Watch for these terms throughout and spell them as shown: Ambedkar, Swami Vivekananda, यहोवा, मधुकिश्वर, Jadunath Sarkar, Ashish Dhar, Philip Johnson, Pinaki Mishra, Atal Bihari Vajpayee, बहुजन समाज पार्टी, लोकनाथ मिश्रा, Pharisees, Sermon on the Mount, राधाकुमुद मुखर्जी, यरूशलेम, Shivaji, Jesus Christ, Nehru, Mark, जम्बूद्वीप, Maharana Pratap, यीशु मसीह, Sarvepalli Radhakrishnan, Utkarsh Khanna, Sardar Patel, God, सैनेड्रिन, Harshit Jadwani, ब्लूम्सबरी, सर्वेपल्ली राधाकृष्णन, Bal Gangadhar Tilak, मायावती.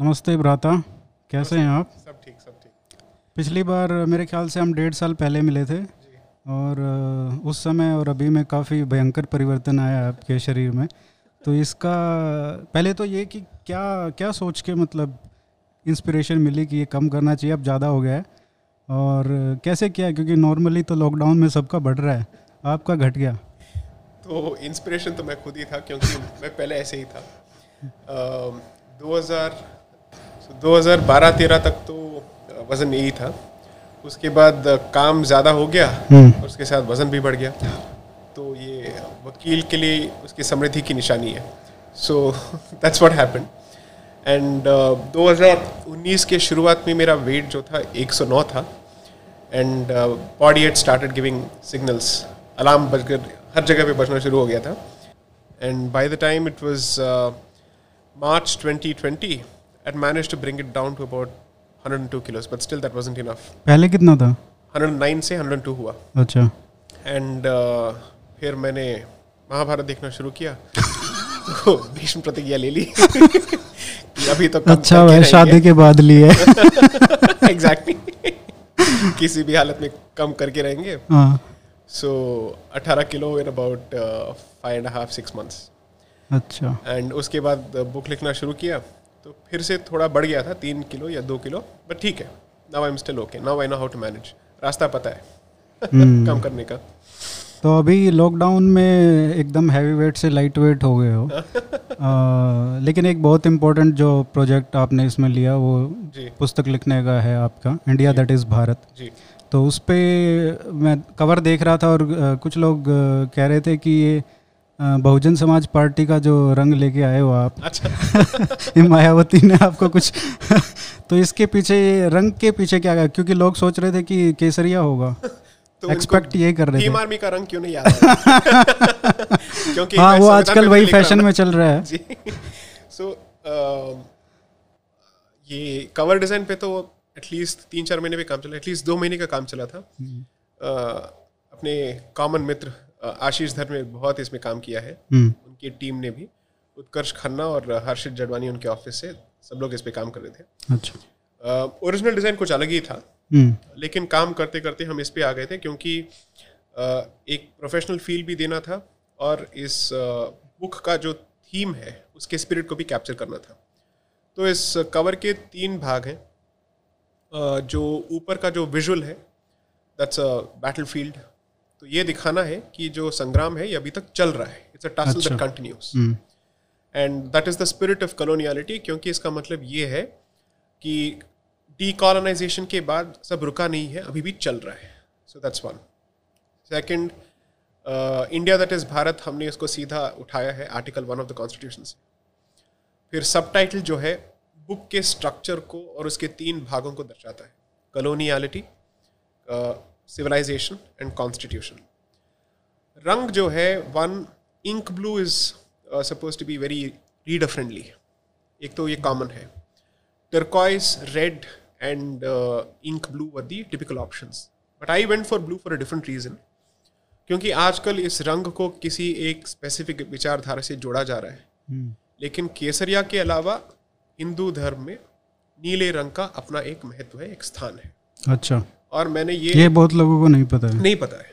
नमस्ते भ्राता, कैसे हैं आप? सब ठीक, सब ठीक। पिछली बार मेरे ख्याल से हम 1.5 साल पहले मिले थे जी। और उस समय और अभी में काफ़ी भयंकर परिवर्तन आया आपके शरीर में, तो इसका पहले तो ये कि क्या क्या सोच के मतलब इंस्पिरेशन मिली कि ये कम करना चाहिए, अब ज़्यादा हो गया है, और कैसे किया? क्योंकि नॉर्मली तो लॉकडाउन में सबका बढ़ रहा है, आपका घट गया। तो इंस्पिरेशन तो मैं खुद ही था, क्योंकि मैं पहले ऐसे ही था। 2012-13 तक तो वज़न यही था। उसके बाद काम ज़्यादा हो गया और उसके साथ वज़न भी बढ़ गया, तो ये वकील के लिए उसकी समृद्धि की निशानी है। So that's what happened. And 2019 के शुरुआत में मेरा वेट जो था 109 था, and body had started giving signals, alarm बजकर हर जगह पे बजना शुरू हो गया था। And by the time it was March 2020 and manage to bring it down to about 102 kilos, but still that wasn't enough. पहले कितना था? 109 से 102 हुआ। अच्छा। एंड फिर मैंने महाभारत देखना शुरू किया, तो भीष्म प्रतिज्ञा ले ली अभी तो कम। अच्छा, वह शादी के बाद ली है एग्जैक्टली किसी भी हालत में कम करके रहेंगे। So 18 kilo in about 5.5-6 months। अच्छा। एंड उसके बाद बुक लिखना शुरू किया, तो फिर से थोड़ा बढ़ गया था, 3 किलो या 2 किलो, बट ठीक है। Now I am still okay, now I know how to manage, रास्ता पता है कम करने का। तो अभी लॉकडाउन में एकदम हैवी वेट से लाइट वेट हो गए हो लेकिन एक बहुत इम्पोर्टेंट जो प्रोजेक्ट आपने इसमें लिया वो पुस्तक लिखने का है आपका, India that is Bharat ji. तो उस पर मैं कवर देख रहा था और कुछ लोग कह रहे थे कि ये बहुजन समाज पार्टी का जो रंग लेके आए हो आप। अच्छा मायावती ने आपको कुछ तो इसके पीछे, ये रंग के पीछे क्या गया? क्योंकि लोग सोच रहे थे कि केसरिया होगा, तो एक्सपेक्ट ये कर रहे थे। टीम आर्मी का रंग क्यों नहीं याद क्योंकि हाँ, वो आजकल वही फैशन में चल रहा है। सो ये कवर डिजाइन पे तो एटलीस्ट 3-4 महीने पे काम चला, एटलीस्ट 2 महीने का काम चला था। अपने कॉमन मित्र आशीष धर ने बहुत इसमें काम किया है, उनकी टीम ने भी, उत्कर्ष खन्ना और हर्षित जडवानी उनके ऑफिस से, सब लोग इस पे काम कर रहे थे। अच्छा। ओरिजिनल डिज़ाइन कुछ अलग ही था, लेकिन काम करते करते हम इस पे आ गए थे, क्योंकि एक प्रोफेशनल फील भी देना था और इस बुक का जो थीम है उसके स्पिरिट को भी कैप्चर करना था। तो इस कवर के 3 भाग हैं। जो ऊपर का जो विजुअल है, दैट्स अ बैटल फील्ड, तो ये दिखाना है कि जो संग्राम है ये अभी तक चल रहा है, it's a tussle that continues, and that is the spirit of coloniality. क्योंकि इसका मतलब ये है कि डीकॉलोनाइजेशन के बाद सब रुका नहीं है, अभी भी चल रहा है। So that's one. Second, India that is Bharat, हमने इसको सीधा उठाया है आर्टिकल 1 ऑफ द कॉन्स्टिट्यूशन से। फिर सबटाइटल जो है बुक के स्ट्रक्चर को और उसके 3 भागों को दर्शाता है, कॉलोनियलिटी, सिविलाइजेशन एंड कॉन्स्टिट्यूशन। रंग जो है 1, ink blue is suppose to be very reader friendly, एक तो ये कॉमन है। Turquoise, red and ink blue were the typical options, but I went for blue for a different reason, क्योंकि आजकल इस रंग को किसी एक स्पेसिफिक विचारधारा से जोड़ा जा रहा है। लेकिन केसरिया के अलावा हिंदू धर्म में नीले रंग का अपना एक महत्व है, एक स्थान है। अच्छा। और मैंने ये बहुत लोगों को नहीं पता है।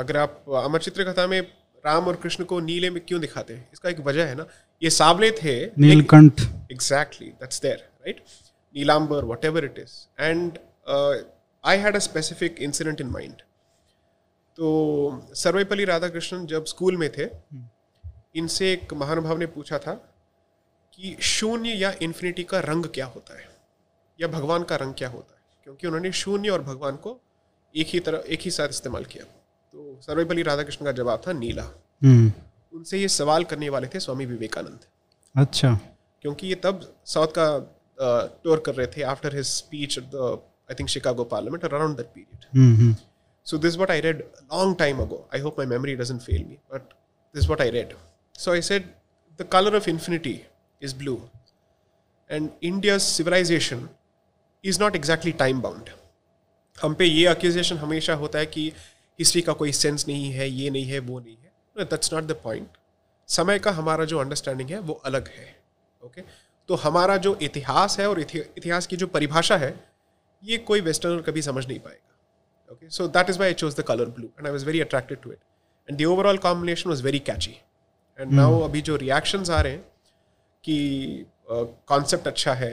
अगर आप अमर चित्र कथा में राम और कृष्ण को नीले में क्यों दिखाते हैं, इसका एक वजह है ना, ये साबले थे, Neelkanth. Exactly, that's there, right, Nilambar, whatever it is. And I had a specific incident in mind. तो सर्वेपल्ली राधाकृष्णन जब स्कूल में थे, इनसे एक महानुभाव ने पूछा था कि शून्य या इन्फिनिटी का रंग क्या होता है, या भगवान का रंग क्या होता है, क्योंकि उन्होंने शून्य और भगवान को एक ही साथ इस्तेमाल किया। तो सर्वपल्ली राधाकृष्णन का जवाब था नीला। उनसे ये सवाल करने वाले थे स्वामी विवेकानंद। अच्छा। क्योंकि ये तब साउथ का टूर कर रहे थे, after his speech at the I think Chicago parliament, around that period. So this what I read long time ago, I hope my memory doesn't fail me, but this what I read. So I said the colour of infinity is blue, and India's civilisation is not exactly time bound. हम पे ये accusation हमेशा होता है कि history का कोई sense नहीं है, ये नहीं है, वो नहीं है। That's not the point. समय का हमारा जो अंडरस्टैंडिंग है वो अलग है, ओके। तो हमारा जो इतिहास है और इतिहास की जो परिभाषा है ये कोई वेस्टर्नर कभी समझ नहीं पाएगा. Okay, so that is why I chose the colour blue and I was very attracted to it and the overall combination was very catchy. And now अभी जो रिएक्शंस आ रहे हैं कि कॉन्सेप्ट अच्छा है,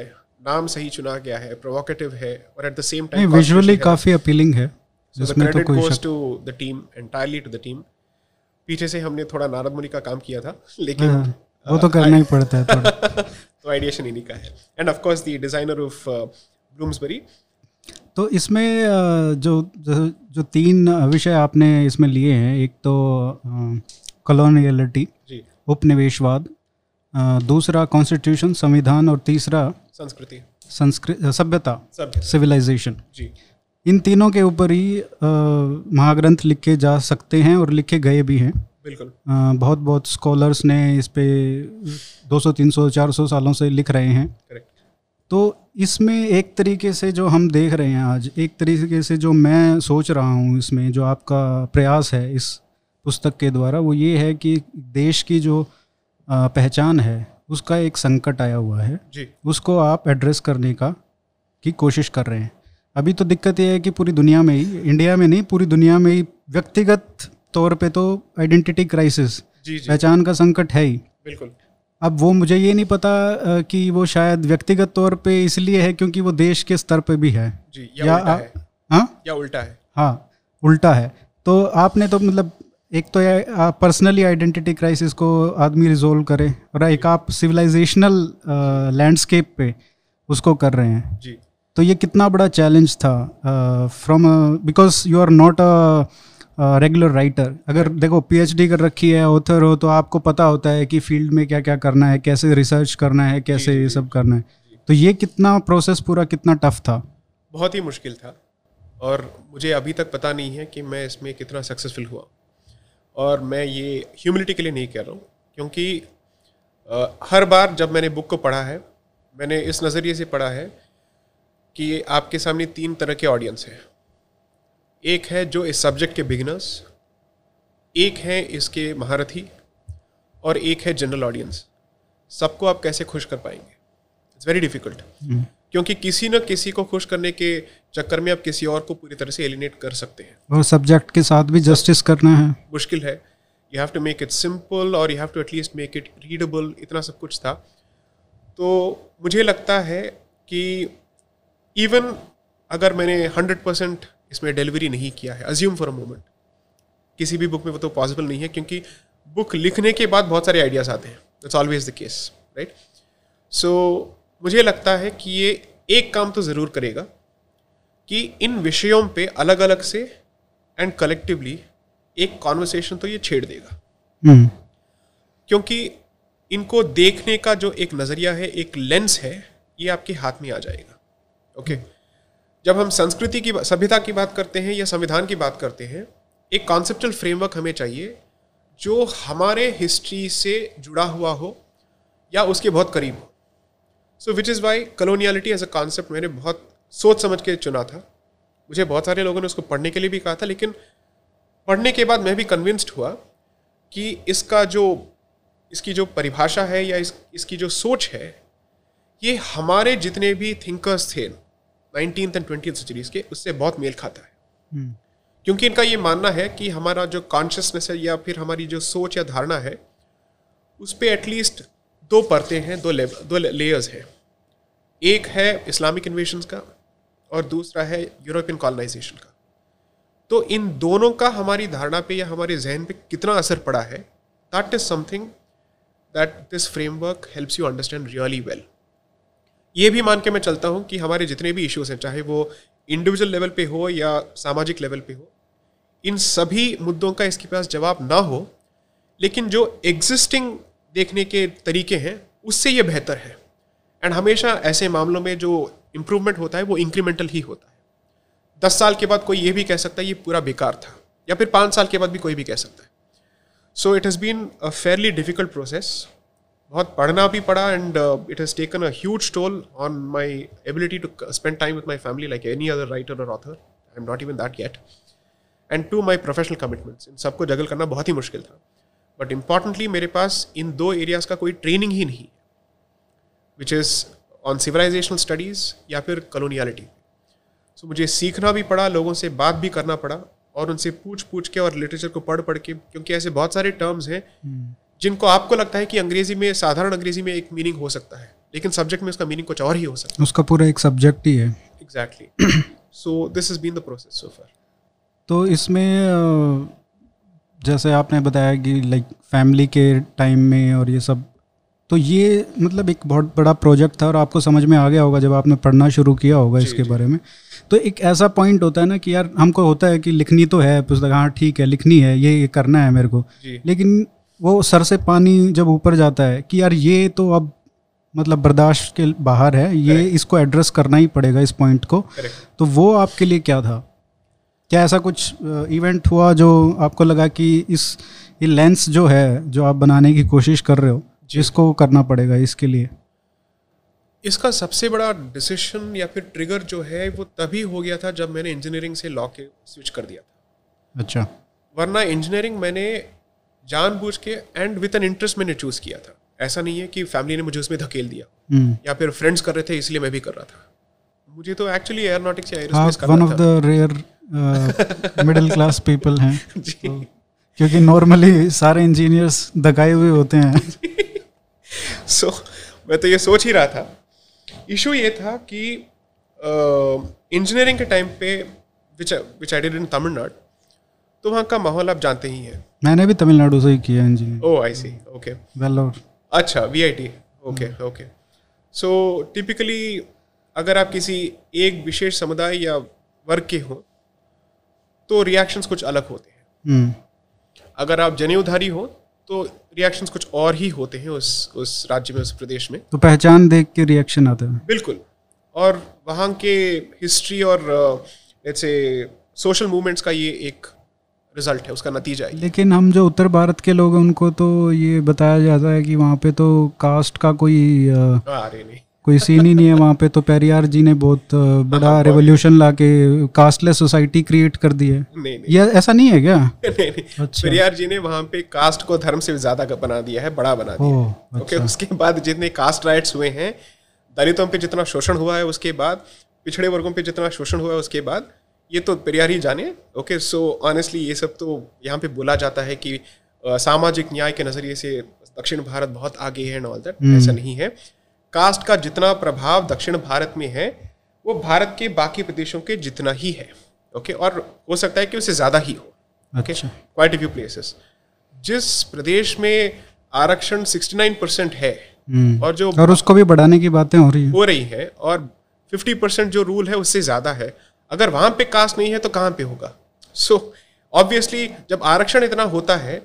नाम सही चुना गया है, प्रोवोकेटिव है और at the same time visually काफ़ी अपीलिंग है. So the credit goes to the team, entirely to the team. पीछे से हमने थोड़ा नारद मुनि का काम किया था, लेकिन वो तो करना ही पड़ता है थोड़ा. तो आइडिएशन इन्हीं का है and of course the designer of ब्लूम्सबरी. तो इसमें जो तीन विषय आपने इसमें लिए हैं, एक तो कॉलोनियलिटी, उपनिवेशवाद, दूसरा कॉन्स्टिट्यूशन, संविधान, और तीसरा संस्कृति, सभ्यता, सिविलाइजेशन. जी, इन तीनों के ऊपर ही महाग्रंथ लिखे जा सकते हैं और लिखे गए भी हैं. बिल्कुल, बहुत बहुत स्कॉलर्स ने इस पे 200, 300, 400 सालों से लिख रहे हैं. करेक्ट. तो इसमें एक तरीके से जो हम देख रहे हैं आज, एक तरीके से जो मैं सोच रहा हूँ इसमें, जो आपका प्रयास है इस पुस्तक के द्वारा, वो ये है कि देश की जो पहचान है उसका एक संकट आया हुआ है जी. उसको आप एड्रेस करने की कोशिश कर रहे हैं. अभी तो दिक्कत यह है कि पूरी दुनिया में ही, इंडिया में नहीं पूरी दुनिया में ही, व्यक्तिगत तौर पे तो आइडेंटिटी क्राइसिस, पहचान का संकट है ही. बिल्कुल. अब वो मुझे ये नहीं पता कि वो शायद व्यक्तिगत तौर पे इसलिए है क्योंकि वो देश के स्तर पे भी है जी, या उल्टा है. हाँ, उल्टा है. तो आपने तो मतलब एक तो पर्सनली आइडेंटिटी क्राइसिस को आदमी रिजोल्व करे, और एक आप सिविलाइजेशनल लैंडस्केप पे उसको कर रहे हैं जी. तो ये कितना बड़ा चैलेंज था from, because you are not a regular writer. अगर देखो पीएचडी कर रखी है, ऑथर हो, तो आपको पता होता है कि फील्ड में क्या क्या करना है, कैसे रिसर्च करना है, कैसे ये सब करना है. तो ये कितना प्रोसेस पूरा कितना टफ था? बहुत ही मुश्किल था, और मुझे अभी तक पता नहीं है कि मैं इसमें कितना सक्सेसफुल हुआ. और मैं ये ह्यूमिलिटी के लिए नहीं कह रहा हूँ, क्योंकि हर बार जब मैंने बुक को पढ़ा है, मैंने इस नज़रिए से पढ़ा है कि आपके सामने तीन तरह के ऑडियंस हैं. एक है जो इस सब्जेक्ट के बिगिनर्स, एक है इसके महारथी, और एक है जनरल ऑडियंस. सबको आप कैसे खुश कर पाएंगे? इट्स वेरी डिफिकल्ट, क्योंकि किसी न किसी को खुश करने के चक्कर में आप किसी और को पूरी तरह से एलिनेट कर सकते हैं. और सब्जेक्ट के साथ भी जस्टिस करना है, मुश्किल है. You have to make it simple और you have to at least make it readable. इतना सब कुछ था. तो मुझे लगता है कि इवन अगर मैंने 100% इसमें डिलीवरी नहीं किया है, अज्यूम फॉर अ मोमेंट, किसी भी बुक में वो तो पॉसिबल नहीं है, क्योंकि बुक लिखने के बाद बहुत सारे आइडियाज़ आते हैं. That's always the case, right? So मुझे लगता है कि ये एक काम तो ज़रूर करेगा कि इन विषयों पे अलग अलग से एंड कलेक्टिवली एक कॉन्वर्सेशन तो ये छेड़ देगा. क्योंकि इनको देखने का जो एक नज़रिया है, एक लेंस है, ये आपके हाथ में आ जाएगा. ओके, जब हम संस्कृति की, सभ्यता की बात करते हैं या संविधान की बात करते हैं, एक कॉन्सेप्चुअल फ्रेमवर्क हमें चाहिए जो हमारे हिस्ट्री से जुड़ा हुआ हो या उसके बहुत करीब हो. So which is why coloniality as a concept मैंने बहुत सोच समझ के चुना था. मुझे बहुत सारे लोगों ने उसको पढ़ने के लिए भी कहा था, लेकिन पढ़ने के बाद मैं भी कन्विंस्ड हुआ कि इसकी जो परिभाषा है या इसकी जो सोच है, ये हमारे जितने भी थिंकर्स थे 19th and 20th centuries के, उससे बहुत मेल खाता है. क्योंकि इनका ये मानना है कि हमारा जो कॉन्शियसनेस है या फिर हमारी जो सोच या धारणा है, उस पर एटलीस्ट दो परतें हैं, दो लेयर्स हैं. एक है इस्लामिक इन्वेशंस का और दूसरा है यूरोपियन कॉलोनाइजेशन का. तो इन दोनों का हमारी धारणा पे या हमारे जहन पे कितना असर पड़ा है, that is something that this framework helps you understand really well. ये भी मान के मैं चलता हूँ कि हमारे जितने भी इश्यूज़ हैं, चाहे वो इंडिविजुअल लेवल पे हो या सामाजिक लेवल पे हो, इन सभी मुद्दों का इसके पास जवाब ना हो, लेकिन जो एग्जिस्टिंग देखने के तरीके हैं उससे ये बेहतर है. एंड हमेशा ऐसे मामलों में जो इम्प्रूवमेंट होता है वो इंक्रीमेंटल ही होता है. 10 साल के बाद कोई ये भी कह सकता है ये पूरा बेकार था, या फिर 5 साल के बाद भी कोई भी कह सकता है. So it has been a fairly difficult process. बहुत पढ़ना भी पड़ा and it has taken a huge toll on my ability to spend time with my family like any other writer और author. I am not even that yet. And to my professional commitments, इन सबको juggle करना बहुत ही मुश्किल था. But importantly मेरे पास इन दो areas का कोई ट्रेनिंग ही नहीं. which is on civilizational studies या फिर coloniality. So मुझे सीखना भी पड़ा, लोगों से बात भी करना पड़ा और उनसे पूछ के और literature को पढ़ के, क्योंकि ऐसे बहुत सारे terms हैं जिनको आपको लगता है कि अंग्रेजी में, साधारण अंग्रेजी में एक मीनिंग हो सकता है, लेकिन सब्जेक्ट में उसका मीनिंग कुछ और ही हो सकता है, उसका पूरा एक सब्जेक्ट ही है. Exactly. So this has been the process so far. तो इसमें जैसे आपने बताया कि लाइक फैमिली के टाइम में और ये सब, तो ये मतलब एक बहुत बड़ा प्रोजेक्ट था और आपको समझ में आ गया होगा जब आपने पढ़ना शुरू किया होगा इसके बारे में. तो एक ऐसा पॉइंट होता है ना कि यार हमको होता है कि लिखनी तो है पुस्तक, हाँ ठीक है लिखनी है, ये करना है मेरे को, लेकिन वो सर से पानी जब ऊपर जाता है कि यार ये तो अब मतलब बर्दाश्त के बाहर है, ये इसको एड्रेस करना ही पड़ेगा इस पॉइंट को. तो वो आपके लिए क्या था? क्या ऐसा कुछ इवेंट हुआ जो आपको लगा कि इस ये लेंस जो है जो आप बनाने की कोशिश कर रहे हो जिसको करना पड़ेगा इसके लिए? इसका सबसे बड़ा डिसीशन या फिर ट्रिगर जो है वो तभी हो गया था जब मैंने इंजीनियरिंग से लॉ के स्विच कर दिया था. अच्छा. वरना इंजीनियरिंग मैंने जानबूझ के एंड विद एन इंटरेस्ट मैंने चूज़ किया था. ऐसा नहीं है कि फैमिली ने मुझे उसमें धकेल दिया या फिर फ्रेंड्स कर रहे थे इसलिए मैं भी कर रहा था. मुझे तो एक्चुअली एयरोनॉटिक्स या एयरोस्पेस करना था. One of the rare middle class people हैं, क्योंकि नॉर्मली सारे इंजीनियर्स धकाए हुए होते हैं. सो मैं तो ये सोच ही रहा था. इशू ये था कि इंजीनियरिंग के टाइम पे विच आई डिड इन तमिलनाडु, तो वहाँ का माहौल आप जानते ही हैं. मैंने भी तमिलनाडु से ही किया engineering. Oh I see. Okay. Vellore. अच्छा, VIT. Okay okay. So typically अगर आप किसी एक विशेष समुदाय या वर्ग के हो तो रिएक्शंस कुछ अलग होते हैं. अगर आप जनेऊधारी हो तो रिएक्शंस कुछ और ही होते हैं उस राज्य में, उस प्रदेश में. तो पहचान देख के रिएक्शन आते हैं. बिल्कुल. और वहाँ के हिस्ट्री और जैसे सोशल मूवमेंट्स का ये एक रिजल्ट है, उसका नतीजा है. लेकिन हम जो उत्तर भारत के लोग हैं उनको तो ये बताया जाता है कि वहाँ पे तो कास्ट का कोई सीन ही नहीं है वहाँ पे. तो पेरियार जी ने बहुत बड़ा रेवोल्यूशन लाके कास्टलेस सोसाइटी क्रिएट कर दी है. ये ऐसा नहीं है क्या? नहीं नहीं. अच्छा. पेरियार जी ने वहाँ पे कास्ट को धर्म से ज़्यादा बना दिया है, बड़ा बना दिया है. ओके. उसके बाद जितने कास्ट राइट्स हुए हैं, दलितों पे जितना शोषण हुआ है, उसके बाद पिछड़े वर्गों पे जितना शोषण हुआ है, उसके बाद ये तो पेरियार ही जाने. ओके. सो ऑनेस्टली ये सब तो यहाँ पे बोला जाता है कि सामाजिक न्याय के नज़रिए से दक्षिण भारत बहुत आगे है एंड ऑल दैट. ऐसा नहीं है. कास्ट का जितना प्रभाव दक्षिण भारत में है वो भारत के बाकी प्रदेशों के जितना ही है. ओके. और हो सकता है कि उससे ज़्यादा ही हो. Okay. Quite a few places. जिस प्रदेश में आरक्षण 69% है और जो उसको भी बढ़ाने की बातें हो रही है और 50% जो रूल है उससे ज़्यादा है, अगर वहाँ पे कास्ट नहीं है तो कहाँ पे होगा? सो ऑब्वियसली जब आरक्षण इतना होता है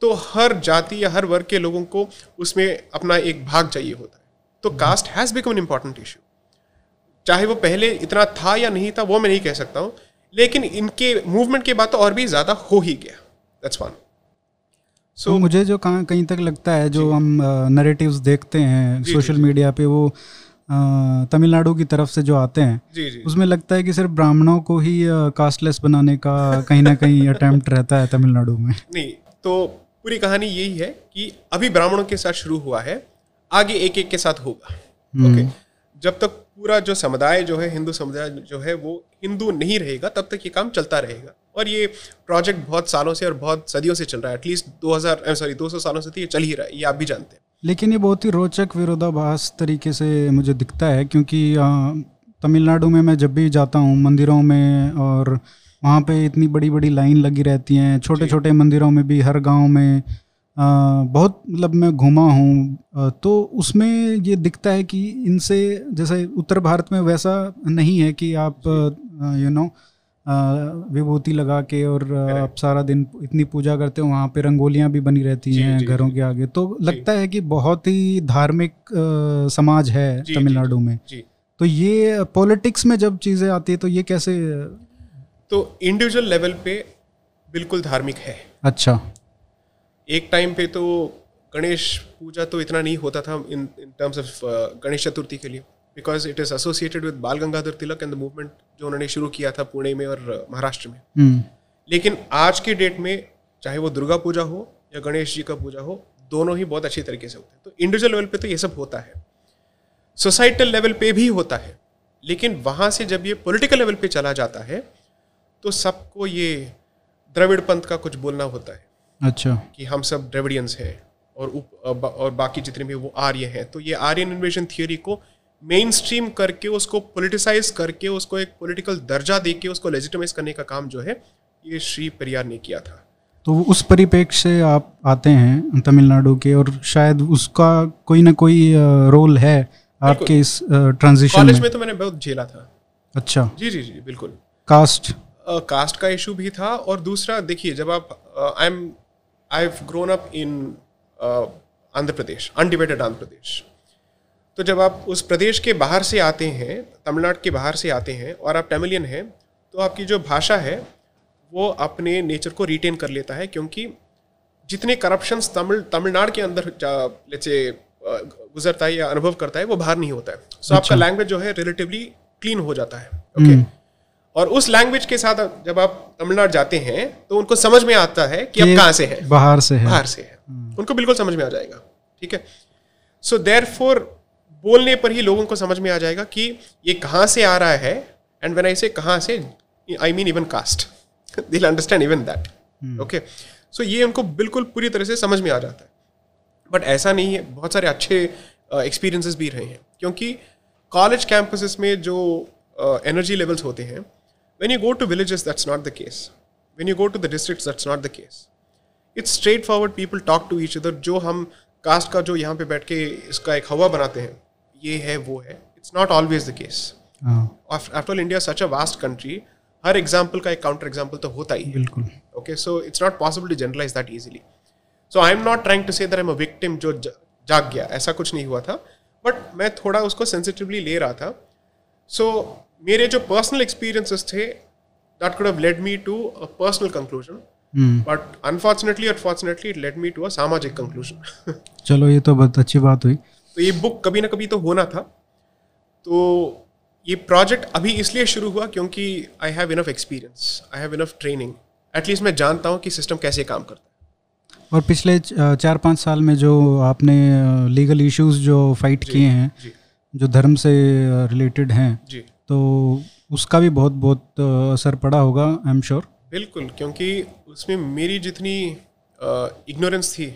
तो हर जाति या हर वर्ग के लोगों को उसमें अपना एक भाग चाहिए होता है. तो caste has become an important issue. चाहे वो पहले इतना था या नहीं था वो मैं नहीं कह सकता हूँ, लेकिन इनके मूवमेंट के बाद तो और भी ज़्यादा हो ही गया. That's one. सो मुझे जो कहीं तक लगता है जो हम नरेटिव्स देखते हैं सोशल मीडिया पे, वो तमिलनाडु की तरफ से जो आते हैं उसमें लगता है कि सिर्फ ब्राह्मणों को ही कास्टलेस बनाने का कहीं ना कहीं अटेम्प्ट रहता है तमिलनाडु में. नहीं, तो पूरी कहानी यही है कि अभी ब्राह्मणों के साथ शुरू हुआ है, आगे एक एक के साथ होगा. ओके. जब तक पूरा जो समुदाय जो है, हिंदू समुदाय जो है वो हिंदू नहीं रहेगा तब तक ये काम चलता रहेगा. और ये प्रोजेक्ट बहुत सालों से और बहुत सदियों से चल रहा है. एटलीस्ट 200 सालों से तो ये चल ही रहा है, ये आप भी जानते हैं. लेकिन ये बहुत ही रोचक विरोधाभास तरीके से मुझे दिखता है, क्योंकि तमिलनाडु में मैं जब भी जाता हूँ मंदिरों में, और वहाँ पे इतनी बड़ी बड़ी लाइन लगी रहती हैं. छोटे छोटे मंदिरों में भी, हर गांव में बहुत मतलब मैं घूमा हूँ, तो उसमें ये दिखता है कि इनसे जैसे उत्तर भारत में वैसा नहीं है कि आप यू नो विभूति लगा के और आप सारा दिन इतनी पूजा करते हो. वहाँ पे रंगोलियाँ भी बनी रहती हैं घरों के आगे. तो लगता है कि बहुत ही धार्मिक समाज है तमिलनाडु में. तो ये पॉलिटिक्स में जब चीज़ें आती है तो ये कैसे? तो इंडिविजुअल लेवल पे बिल्कुल धार्मिक है. अच्छा. एक टाइम पे तो गणेश पूजा तो इतना नहीं होता था in terms of Ganesh Chaturthi के लिए, because it is associated with Bal Gangadhar Tilak and the movement जो उन्होंने शुरू किया था पुणे में और महाराष्ट्र में. लेकिन आज के डेट में चाहे वो दुर्गा पूजा हो या गणेश जी का पूजा हो, दोनों ही बहुत अच्छी तरीके से होते हैं. तो इंडिविजुअल लेवल पे तो ये सब होता है. सोसाइटल लेवल पे भी होता है, लेकिन वहाँ से जब ये पॉलिटिकल लेवल पे चला जाता है तो सबको ये द्रविड़ पंथ का कुछ बोलना होता है, अच्छा, कि हम सब द्रविडियंस हैं और बाकी जितने भी वो आर्य हैं। तो ये आर्यन इन्वेजन थियोरी को मेन स्ट्रीम करके, उसको पॉलिटिसाइज करके, उसको एक पॉलिटिकल दर्जा देके, उसको लेजिटिमाइज करने का काम जो है ये श्री पेरियार ने किया था। तो उस परिप्रेक्ष्य से आप आते हैं तमिलनाडु के, और शायद उसका कोई ना कोई रोल है आपके इस ट्रांजिशन में। कॉलेज में तो मैंने बहुत झेला था। अच्छा, जी जी जी बिल्कुल। कास्ट का इशू भी था, और दूसरा देखिए जब आप I have grown up in Andhra Pradesh, undivided Andhra Pradesh, तो जब आप उस प्रदेश के बाहर से आते हैं, तमिलनाडु के बाहर से आते हैं और आप तमिलियन हैं, तो आपकी जो भाषा है वो अपने नेचर को रिटेन कर लेता है, क्योंकि जितने करप्शन तमिलनाडु के अंदर जैसे गुजरता है या अनुभव करता है वो बाहर नहीं होता है। सो आपका लैंग्वेज जो है रिलेटिवली क्लीन हो जाता है। ओके, और उस लैंग्वेज के साथ जब आप तमिलनाडु जाते हैं तो उनको समझ में आता है कि आप कहाँ से हैं, बाहर से हैं, उनको बिल्कुल समझ में आ जाएगा। ठीक है, सो देयरफॉर बोलने पर ही लोगों को समझ में आ जाएगा कि ये कहाँ से आ रहा है। एंड व्हेन आई से कहाँ से, I mean even caste, they will understand even that. Okay, so ये उनको बिल्कुल पूरी तरह से समझ में आ जाता है। बट ऐसा नहीं है, बहुत सारे अच्छे एक्सपीरियंसेस भी रहे हैं, क्योंकि कॉलेज कैंपसेस में जो एनर्जी लेवल्स होते हैं, when you go to villages that's not the case, when you go to the districts that's not the case, it's straightforward, people talk to each other। जो हम कास्ट का जो यहाँ पे बैठ के इसका एक हवा बनाते हैं, ये है वो है, it's not always the case। After all, India is such a vast country, हर एग्जाम्पल का एक काउंटर एग्जाम्पल तो होता ही, बिल्कुल। Okay, so it's not possible to generalise that easily. So I am not trying to say that I am a victim जो जाग गया, ऐसा कुछ नहीं हुआ था, बट मैं थोड़ा उसको सेंसिटिवली ले रहा था। सो मेरे जो पर्सनल एक्सपीरियंसेस थे that could have led me to a personal conclusion, but unfortunately और fortunately it led me to a सामाजिक कंक्लूजन। चलो, ये तो बहुत अच्छी बात हुई। तो ये बुक कभी ना कभी तो होना था। तो ये प्रोजेक्ट अभी इसलिए शुरू हुआ क्योंकि I have enough experience, I have enough training, at least मैं जानता हूँ कि सिस्टम कैसे काम करता है। और पिछले 4-5 साल में जो आपने लीगल इश्यूज जो फाइट किए हैं, जो धर्म से रिलेटेड हैं, तो उसका भी बहुत बहुत असर पड़ा होगा, आई एम श्योर। बिल्कुल, क्योंकि उसमें मेरी जितनी इग्नोरेंस थी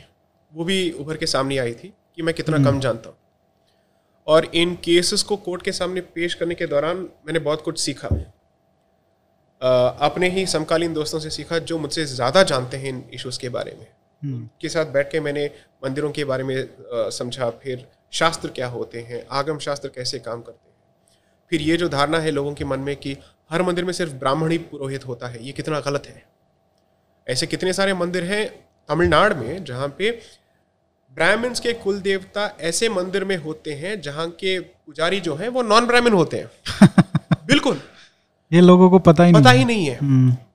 वो भी उभर के सामने आई थी कि मैं कितना कम जानता हूँ। और इन केसेस को कोर्ट के सामने पेश करने के दौरान मैंने बहुत कुछ सीखा, अपने ही समकालीन दोस्तों से सीखा जो मुझसे ज़्यादा जानते हैं इन इश्यूज़ के बारे में। उनके साथ बैठ के मैंने मंदिरों के बारे में समझा, फिर शास्त्र क्या होते हैं, आगम शास्त्र कैसे काम करते हैं, फिर ये जो धारणा है लोगों के मन में कि हर मंदिर में सिर्फ ब्राह्मण ही पुरोहित होता है, ये कितना गलत है। ऐसे कितने सारे मंदिर हैं तमिलनाडु में जहाँ पे ब्राह्मण्स के कुल देवता ऐसे मंदिर में होते हैं जहाँ के पुजारी जो हैं वो नॉन ब्राह्मण होते हैं। बिल्कुल, ये लोगों को पता ही नहीं है।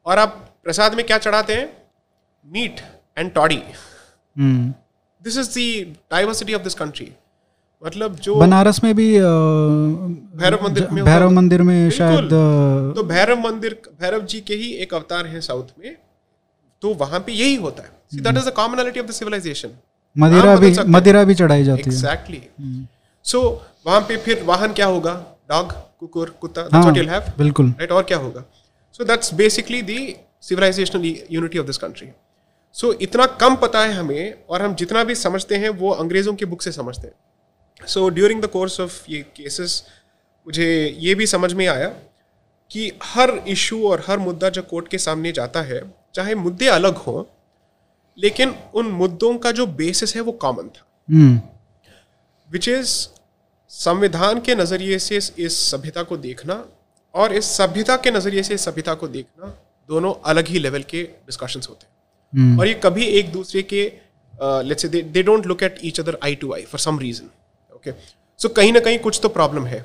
और आप प्रसाद में क्या चढ़ाते हैं? Meat and toddy. This is the diversity of this country. मतलब जो बनारस में भी भैरव मंदिर में शायद, तो भैरव जी के ही एक अवतार हैं साउथ में, तो वहां पे यही होता है। That is the commonality of the civilisation. मदिरा भी चढ़ाई जाती है। एग्जैक्टली। सो वहां पे फिर वाहन क्या होगा? डॉग, कुकुर, कुत्ता, that's what you will have. बिल्कुल राइट। और क्या होगा? So that's basically the civilisational unity of this country. So इतना कम पता है हमें, और हम जितना भी समझते हैं वो अंग्रेजों की बुक से समझते हैं। So during the course of ये केसेस मुझे ये भी समझ में आया कि हर इशू और हर मुद्दा जो कोर्ट के सामने जाता है, चाहे मुद्दे अलग हों, लेकिन उन मुद्दों का जो बेसिस है वो कॉमन था, विच इज़ संविधान के नज़रिए से इस सभ्यता को देखना और इस सभ्यता के नज़रिए से इस सभ्यता को देखना, दोनों अलग ही लेवल के डिस्कशंस होते हैं। और ये कभी एक दूसरे के let's say they don't look at each other eye to eye for some reason. Okay, so कहीं ना कहीं कुछ तो प्रॉब्लम है,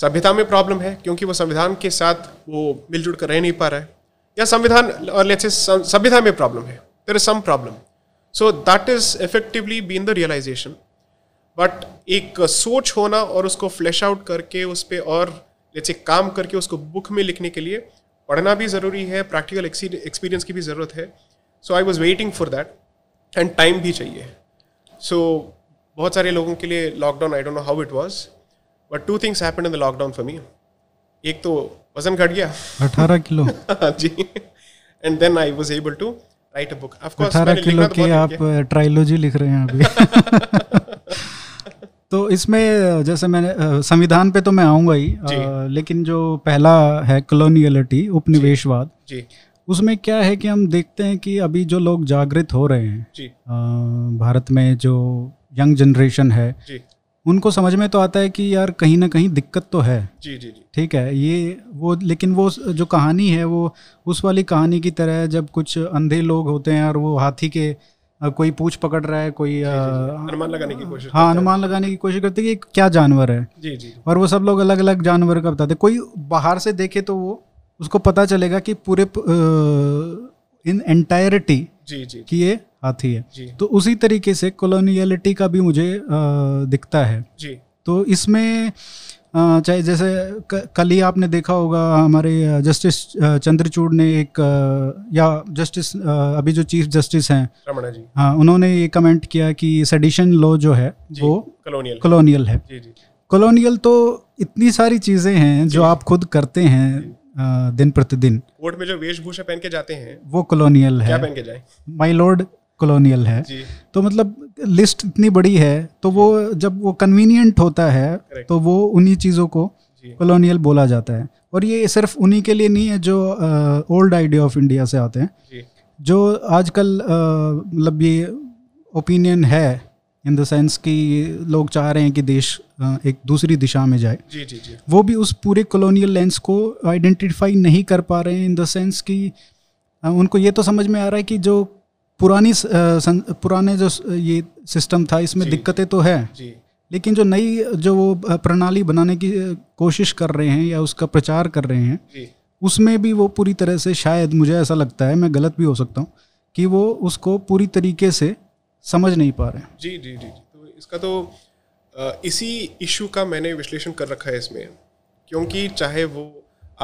सभ्यता में प्रॉब्लम है क्योंकि वो संविधान के साथ वो मिलजुल कर रह नहीं पा रहा है, या संविधान और लेट्स से सभ्यता में प्रॉब्लम है, there is some problem. So that is effectively been the realisation. But एक सोच होना और उसको फ्लैश आउट करके उस पर और लेट्स से काम करके उसको बुक में लिखने के लिए पढ़ना भी ज़रूरी है, प्रैक्टिकल एक्सपीरियंस की भी ज़रूरत है। So I was waiting for that, and time भी चाहिए। सो बहुत सारे लोगों के लिए lockdown I don't know how it was but two things happened in the lockdown for me. एक तो वजन घट गया 18 kilo ji, and then I was able to write a book. Of course 18 kilo की आप ट्रायलॉजी लिख रहे हैं अभी. तो इसमें जैसे मैंने संविधान पे तो मैं आऊँगा ही, लेकिन जो पहला है कॉलोनियलिटी उपनिवेशवाद जी, उसमें क्या है कि हम देखते हैं कि अभी जो लोग जागृत हो रहे हैं जी, भारत में जो यंग जनरेशन है जी, उनको समझ में तो आता है कि यार कहीं ना कहीं दिक्कत तो है जी जी जी, ठीक है ये वो, लेकिन वो जो कहानी है वो उस वाली कहानी की तरह जब कुछ अंधे लोग होते हैं और वो हाथी के कोई पूछ पकड़ रहा है, कोई अनुमान लगाने की कोशिश, हाँ अनुमान लगाने की कोशिश करते हैं कि क्या जानवर है जी जी, और वो सब लोग अलग अलग जानवर का बताते. कोई बाहर से देखे तो वो उसको पता चलेगा कि पूरे इन एंटायरिटी जी जी कि ये हाथी है. तो उसी तरीके से कॉलोनियलिटी का भी मुझे दिखता है जी. तो इसमें चाहे जैसे कल ही आपने देखा होगा हमारे जस्टिस चंद्रचूड़ ने एक या जस्टिस अभी जो चीफ जस्टिस हैं रमणा जी, हाँ उन्होंने ये कमेंट किया कि सेडिशन लॉ जो है वो कॉलोनियल है. कॉलोनियल तो इतनी सारी चीज़ें हैं जो आप खुद करते हैं दिन प्रतिदिन. कोर्ट में जो वेशभूषा पहन के जाते हैं वो कॉलोनियल है. क्या पहन के जाएं? माय लॉर्ड कॉलोनियल है जी. तो मतलब लिस्ट इतनी बड़ी है, तो वो जब वो कन्वीनियंट होता है Correct. तो वो उन्हीं चीज़ों को कॉलोनियल बोला जाता है. और ये सिर्फ उन्हीं के लिए नहीं है जो ओल्ड आइडिया ऑफ इंडिया से आते हैं जी. जो आजकल मतलब ये ओपिनियन है इन द सेंस कि लोग चाह रहे हैं कि देश एक दूसरी दिशा में जाए जी जी जी, वो भी उस पूरे कॉलोनियल लेंस को आइडेंटिफाई नहीं कर पा रहे हैं. इन द सेंस कि उनको ये तो समझ में आ रहा है कि जो पुराने जो ये सिस्टम था इसमें दिक्कतें तो है जी, लेकिन जो नई जो वो प्रणाली बनाने की कोशिश कर रहे हैं या उसका प्रचार कर रहे हैं जी, उसमें भी वो पूरी तरह से, शायद मुझे ऐसा लगता है, मैं गलत भी हो सकता हूँ, कि वो उसको पूरी तरीके से समझ नहीं पा रहे हैं जी जी जी. तो इसका तो इसी इशू का मैंने विश्लेषण कर रखा है इसमें, क्योंकि चाहे वो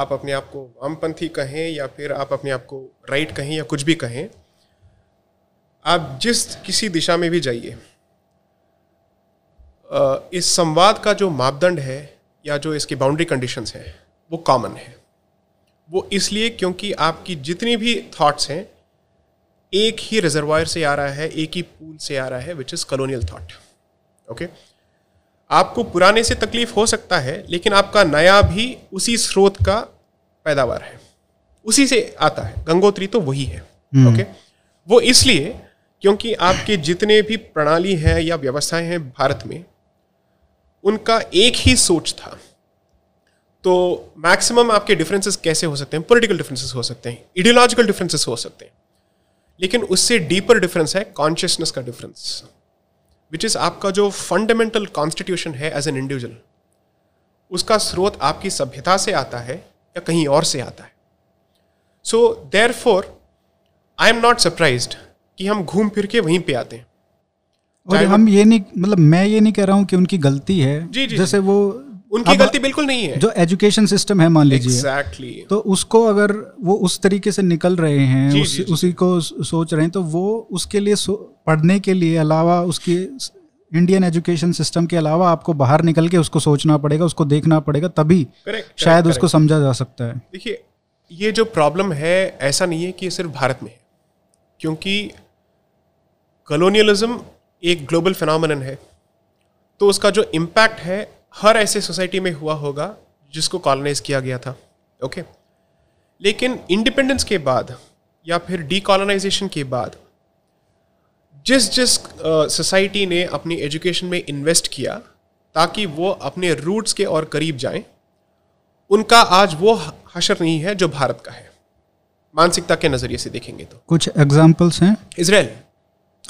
आप अपने आप को वामपंथी कहें या फिर आप अपने आप को राइट कहें या कुछ भी कहें, आप जिस किसी दिशा में भी जाइए, इस संवाद का जो मापदंड है या जो इसकी बाउंड्री कंडीशंस हैं वो कॉमन है. वो इसलिए क्योंकि आपकी जितनी भी थॉट्स हैं एक ही रिजर्वायर से आ रहा है, एक ही पूल से आ रहा है, which is colonial thought. Okay, आपको पुराने से तकलीफ हो सकता है, लेकिन आपका नया भी उसी स्रोत का पैदावार है, उसी से आता है. गंगोत्री तो वही है. ओके, वो इसलिए क्योंकि आपके जितने भी प्रणाली है या व्यवस्थाएं हैं भारत में, उनका एक ही सोच था. तो मैक्सिमम आपके डिफरेंसेस कैसे हो सकते हैं? पॉलिटिकल डिफरेंसेस हो सकते हैं, आइडियोलॉजिकल डिफरेंसेस हो सकते हैं, लेकिन उससे डीपर डिफरेंस है कॉन्शियसनेस का डिफरेंस, विच इज़ आपका जो फंडामेंटल कॉन्स्टिट्यूशन है एज एन इंडिविजुअल, उसका स्रोत आपकी सभ्यता से आता है या कहीं और से आता है. So therefore I am not surprised कि हम घूम फिर के वहीं पे आते हैं. और हम ये नहीं, मतलब मैं ये नहीं कह रहा हूँ कि उनकी गलती है जी जी, जैसे वो उनकी गलती बिल्कुल नहीं है. जो एजुकेशन सिस्टम है मान लीजिए, एग्जैक्टली, तो उसको अगर वो उस तरीके से निकल रहे हैं जी, जी, जी. उसी को सोच रहे हैं, तो वो उसके लिए पढ़ने के लिए अलावा, उसकी इंडियन एजुकेशन सिस्टम के अलावा आपको बाहर निकल के उसको सोचना पड़ेगा, उसको देखना पड़ेगा, तभी करेक्ट शायद करेक्ट, उसको समझा जा सकता है. देखिए, ये जो प्रॉब्लम है ऐसा नहीं है कि ये सिर्फ भारत में है, क्योंकि कॉलोनियलिज्म एक ग्लोबल फिनोमेनन है, तो उसका जो इम्पैक्ट है हर ऐसे सोसाइटी में हुआ होगा जिसको कॉलोनाइज किया गया था. ओके, लेकिन इंडिपेंडेंस के बाद या फिर डीकॉलोनाइजेशन के बाद जिस सोसाइटी ने अपनी एजुकेशन में इन्वेस्ट किया ताकि वो अपने रूट्स के और करीब जाएं, उनका आज वो हशर नहीं है जो भारत का है. मानसिकता के नज़रिए से देखेंगे तो कुछ एग्जाम्पल्स हैं. इजराइल,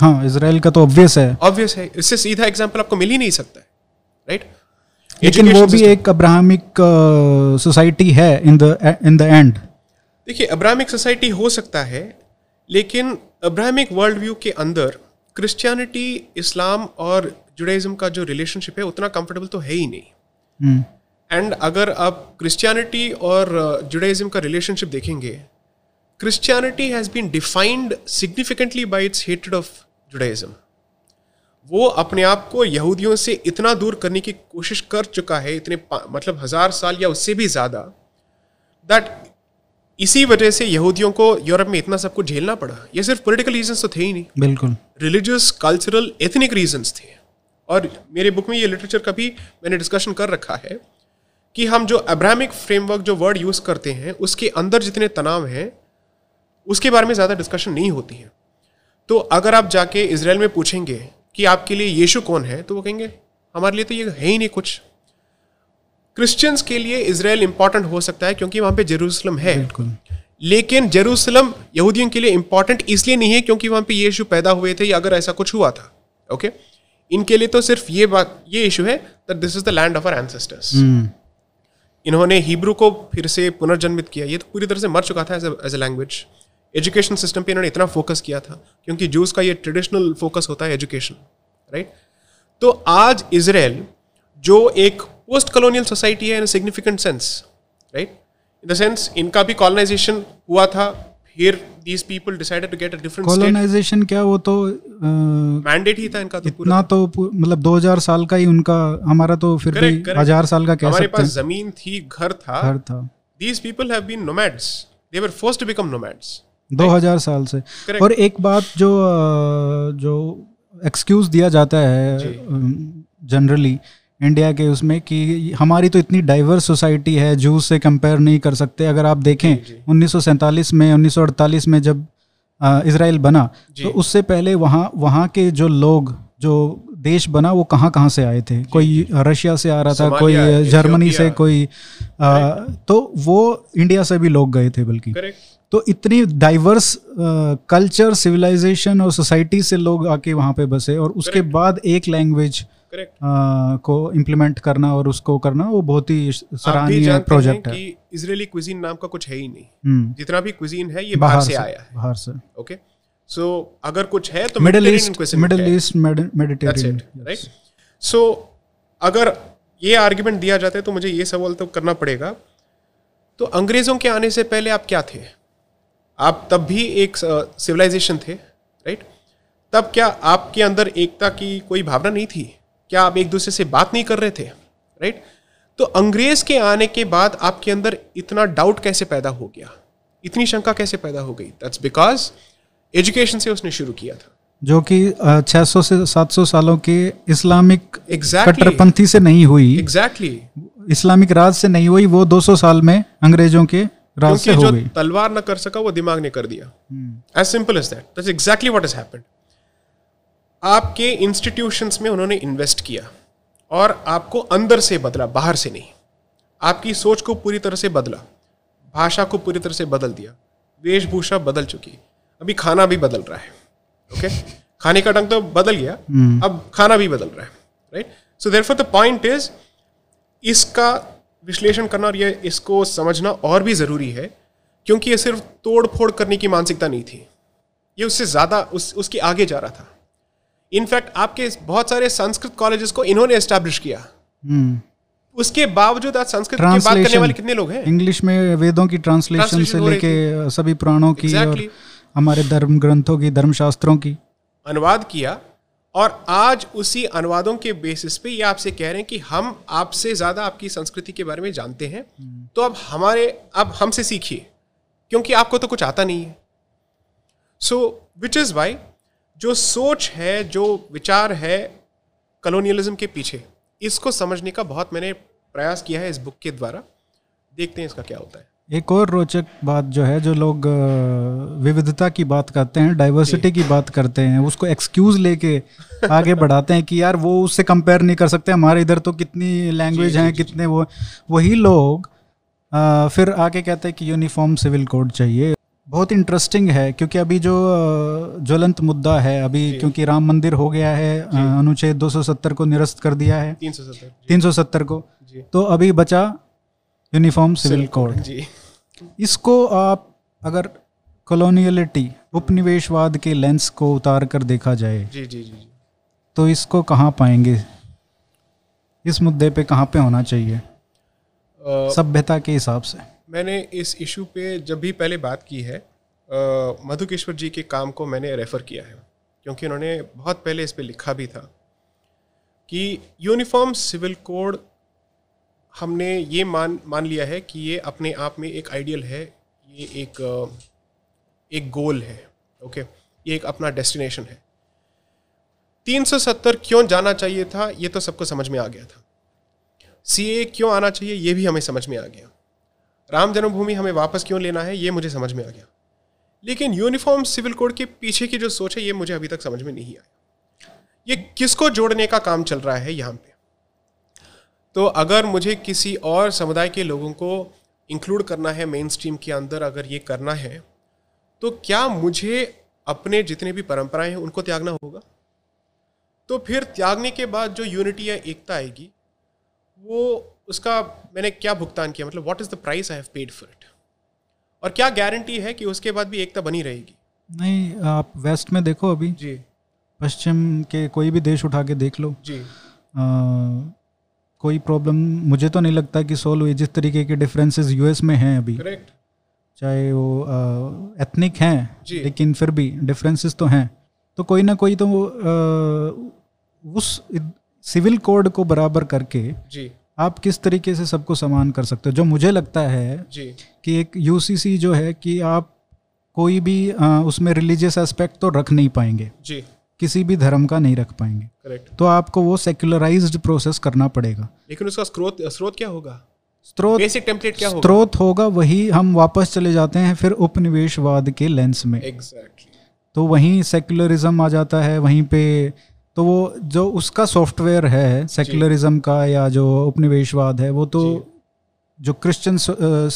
हाँ इजराइल का तो ऑब्वियस है, इससे सीधा एग्जाम्पल आपको मिल ही नहीं सकता है, राइट? लेकिन वो भी एक अब्राहमिक सोसाइटी है इन द एंड. देखिए, अब्राहमिक सोसाइटी हो सकता है, लेकिन अब्राहमिक वर्ल्ड व्यू के अंदर क्रिश्चियनिटी, इस्लाम और जुडाइज्म का जो रिलेशनशिप है उतना कंफर्टेबल तो है ही नहीं. एंड अगर आप क्रिश्चियनिटी और जुडाइज्म का रिलेशनशिप देखेंगे, Christianity has been defined significantly by its hatred of Judaism. वो अपने आप को यहूदियों से इतना दूर करने की कोशिश कर चुका है, इतने मतलब 1000 साल या उससे भी ज़्यादा, दैट इसी वजह से यहूदियों को यूरोप में इतना सब कुछ झेलना पड़ा। ये सिर्फ पॉलिटिकल रीजंस तो थे ही नहीं, बिल्कुल रिलीजियस, कल्चरल, एथनिक रीजंस थे। और मेरे बुक में ये लिटरेचर का भी मैंने डिस्कशन कर रखा है कि हम जो अब्राहमिक फ्रेमवर्क जो वर्ड यूज़ करते हैं उसके अंदर जितने तनाव हैं उसके बारे में ज़्यादा डिस्कशन नहीं होती है। तो अगर आप जाके इसराइल में पूछेंगे कि आपके लिए यीशु कौन है, तो वो कहेंगे हमारे लिए तो ये है ही नहीं कुछ। क्रिश्चियंस के लिए इसराइल इंपॉर्टेंट हो सकता है क्योंकि वहाँ पे जेरूसलम है, लेकिन जेरूसलम यहूदियों के लिए इंपॉर्टेंट इसलिए नहीं है क्योंकि वहाँ पे यीशु पैदा हुए थे या अगर ऐसा कुछ हुआ था। ओके, इनके लिए तो सिर्फ ये बात, ये इशू है that this is the land of our ancestors. इन्होंने हिब्रू को फिर से पुनर्जन्मित किया, ये तो पूरी तरह से मर चुका था as a language. Education system पे इन्होंने इतना फोकस किया था क्योंकि जूस का ये ट्रेडिशनल फोकस होता है एजुकेशन, राइट। तो आज इसराइल जो एक पोस्ट कॉलोनियल सोसाइटी है in significant sense, right, in the sense इनका भी कॉलोनाइजेशन हुआ था, फिर these people decided to get a different state. Colonisation क्या, वो तो मैंडेट ही था इनका, तो इतना तो मतलब 2000 साल का ही उनका, हमारा तो फिर भी 1000 साल का कह सकते हैं। हमारे पास जमीन थी, घर था। These people have been nomads, they were forced to become nomads 2000 साल से। Correct. और एक बात जो एक्सक्यूज दिया जाता है जनरली इंडिया के उसमें कि हमारी तो इतनी डाइवर्स सोसाइटी है, जूस से कंपेयर नहीं कर सकते। अगर आप देखें 1947 में, 1948 में जब इजराइल बना, तो उससे पहले वहाँ के जो लोग, जो देश बना, वो कहाँ से आए थे। कोई रशिया से आ रहा था, कोई जर्मनी से, कोई तो वो इंडिया से भी लोग गए थे बल्कि। तो इतनी डाइवर्स कल्चर, सिविलाइजेशन और सोसाइटी से लोग आके वहाँ पे बसे, और उसके बाद एक लैंग्वेज को इम्प्लीमेंट करना और उसको करना, वो बहुत ही सराहनीय प्रोजेक्ट है। कि इजरायली क्विजीन नाम का कुछ है ही नहीं, जितना भी क्विजीन है ये बाहर से आया है, बाहर से। ओके, सो अगर कुछ है तो Middle East, Mediterranean, right. So अगर ये आर्ग्यूमेंट दिया जाता है तो मुझे ये सवाल तो करना पड़ेगा, तो अंग्रेजों के आने से पहले आप क्या थे? आप तब भी एक सिविलाइजेशन थे, राइट। तब क्या आपके अंदर एकता की कोई भावना नहीं थी? क्या आप एक दूसरे से बात नहीं कर रहे थे, राइट? तो अंग्रेज के आने के बाद आपके अंदर इतना डाउट कैसे पैदा हो गया, इतनी शंका कैसे पैदा हो गई? दैट्स बिकॉज एजुकेशन से उसने शुरू किया था, जो कि 600 से 700 सालों के इस्लामिक कट्टरपंथी से नहीं हुई, एग्जैक्टली इस्लामिक राज से नहीं हुई, वो 200 साल में अंग्रेजों के राज से हो गई। जो तलवार न कर सका वो दिमाग ने कर दिया, as simple as that. That's exactly what has happened. आपके इंस्टीट्यूशंस में उन्होंने इन्वेस्ट किया और आपको अंदर से बदला, बाहर से नहीं। आपकी सोच को पूरी तरह से बदला, भाषा को पूरी तरह से बदल दिया, वेशभूषा बदल चुकी, अभी खाना भी बदल रहा है। ओके खाने का ढंग तो बदल गया, अब खाना भी बदल रहा है, right. So therefore the point is, इसका विश्लेषण करना और ये इसको समझना और भी ज़रूरी है, क्योंकि ये सिर्फ तोड़ फोड़ करने की मानसिकता नहीं थी, ये उससे ज़्यादा उसके आगे जा रहा था। इनफैक्ट आपके बहुत सारे संस्कृत कॉलेजेस को इन्होंने एस्टैब्लिश किया, उसके बावजूद आज संस्कृत की बात करने वाले कितने लोग हैं। इंग्लिश में वेदों की ट्रांसलेशन से लेके सभी पुराणों की, और हमारे धर्म ग्रंथों की, धर्मशास्त्रों की अनुवाद किया, और आज उसी अनुवादों के बेसिस पे ये आपसे कह रहे हैं कि हम आपसे ज़्यादा आपकी संस्कृति के बारे में जानते हैं, तो अब हमसे सीखिए, क्योंकि आपको तो कुछ आता नहीं है। सो विच इज़ वाई जो सोच है, जो विचार है कॉलोनियलिज्म के पीछे, इसको समझने का बहुत मैंने प्रयास किया है इस बुक के द्वारा। देखते हैं इसका क्या होता है। एक और रोचक बात जो है, जो लोग विविधता की बात करते हैं, डाइवर्सिटी की बात करते हैं, उसको एक्सक्यूज लेके आगे बढ़ाते हैं कि यार वो उससे कंपेयर नहीं कर सकते, हमारे इधर तो कितनी लैंग्वेज हैं, कितने वो। वही लोग फिर आके कहते हैं कि यूनिफॉर्म सिविल कोड चाहिए। बहुत इंटरेस्टिंग है, क्योंकि अभी जो ज्वलंत मुद्दा है अभी, क्योंकि राम मंदिर हो गया है, अनुच्छेद 270 को निरस्त कर दिया है, 370 को, तो अभी बचा यूनिफॉर्म सिविल कोड। इसको आप अगर कॉलोनियलिटी, उपनिवेशवाद के लेंस को उतार कर देखा जाए, जी। तो इसको कहाँ पाएंगे, इस मुद्दे पे कहाँ पे होना चाहिए सभ्यता के हिसाब से? मैंने इस इशू पे जब भी पहले बात की है, मधुकिश्वर जी के काम को मैंने रेफ़र किया है, क्योंकि उन्होंने बहुत पहले इस पे लिखा भी था। कि यूनिफॉर्म सिविल कोड हमने ये मान लिया है कि ये अपने आप में एक आइडियल है, ये एक गोल है, ओके, ये एक अपना डेस्टिनेशन है। 370 क्यों जाना चाहिए था ये तो सबको समझ में आ गया था। सीए क्यों आना चाहिए ये भी हमें समझ में आ गया। राम जन्मभूमि हमें वापस क्यों लेना है ये मुझे समझ में आ गया। लेकिन यूनिफॉर्म सिविल कोड के पीछे की जो सोच है ये मुझे अभी तक समझ में नहीं आया। ये किसको जोड़ने का काम चल रहा है यहाँ पे? तो अगर मुझे किसी और समुदाय के लोगों को इंक्लूड करना है मेन स्ट्रीम के अंदर, अगर ये करना है, तो क्या मुझे अपने जितने भी परंपराएं हैं उनको त्यागना होगा? तो फिर त्यागने के बाद जो यूनिटी या एकता आएगी वो, उसका मैंने क्या भुगतान किया, मतलब what is the price I have paid for it? और क्या गारंटी है कि उसके बाद भी एकता बनी रहेगी? नहीं, आप वेस्ट में देखो, अभी जी पश्चिम के कोई भी देश उठा के देख लो जी, कोई प्रॉब्लम मुझे तो नहीं लगता कि सोल्व हुई। जिस तरीके के डिफरेंसेस यूएस में हैं अभी, करेक्ट, चाहे वो एथनिक हैं लेकिन फिर भी डिफरेंसेस तो हैं, तो कोई ना कोई तो उस सिविल कोड को बराबर करके जी आप किस तरीके से सबको समान कर सकते हो। जो मुझे लगता है जी कि एक यूसीसी जो है कि आप कोई भी उसमें रिलीजियस एस्पेक्ट तो रख नहीं पाएंगे जी, किसी भी धर्म का नहीं रख पाएंगे, करेक्ट, तो आपको वो सेक्युलराइज्ड प्रोसेस करना पड़ेगा। लेकिन उसका स्रोत क्या होगा? बेसिक टेम्पलेट क्या होगा? स्रोत होगा वही, हम वापस चले जाते हैं फिर उपनिवेशवाद के लेंस में, एग्जैक्टली, तो वहीं सेक्युलरिज्म आ जाता है वहीं पे। तो वो जो उसका सॉफ्टवेयर है सेक्युलरिज्म का या जो उपनिवेशवाद है, वो तो जो क्रिश्चियन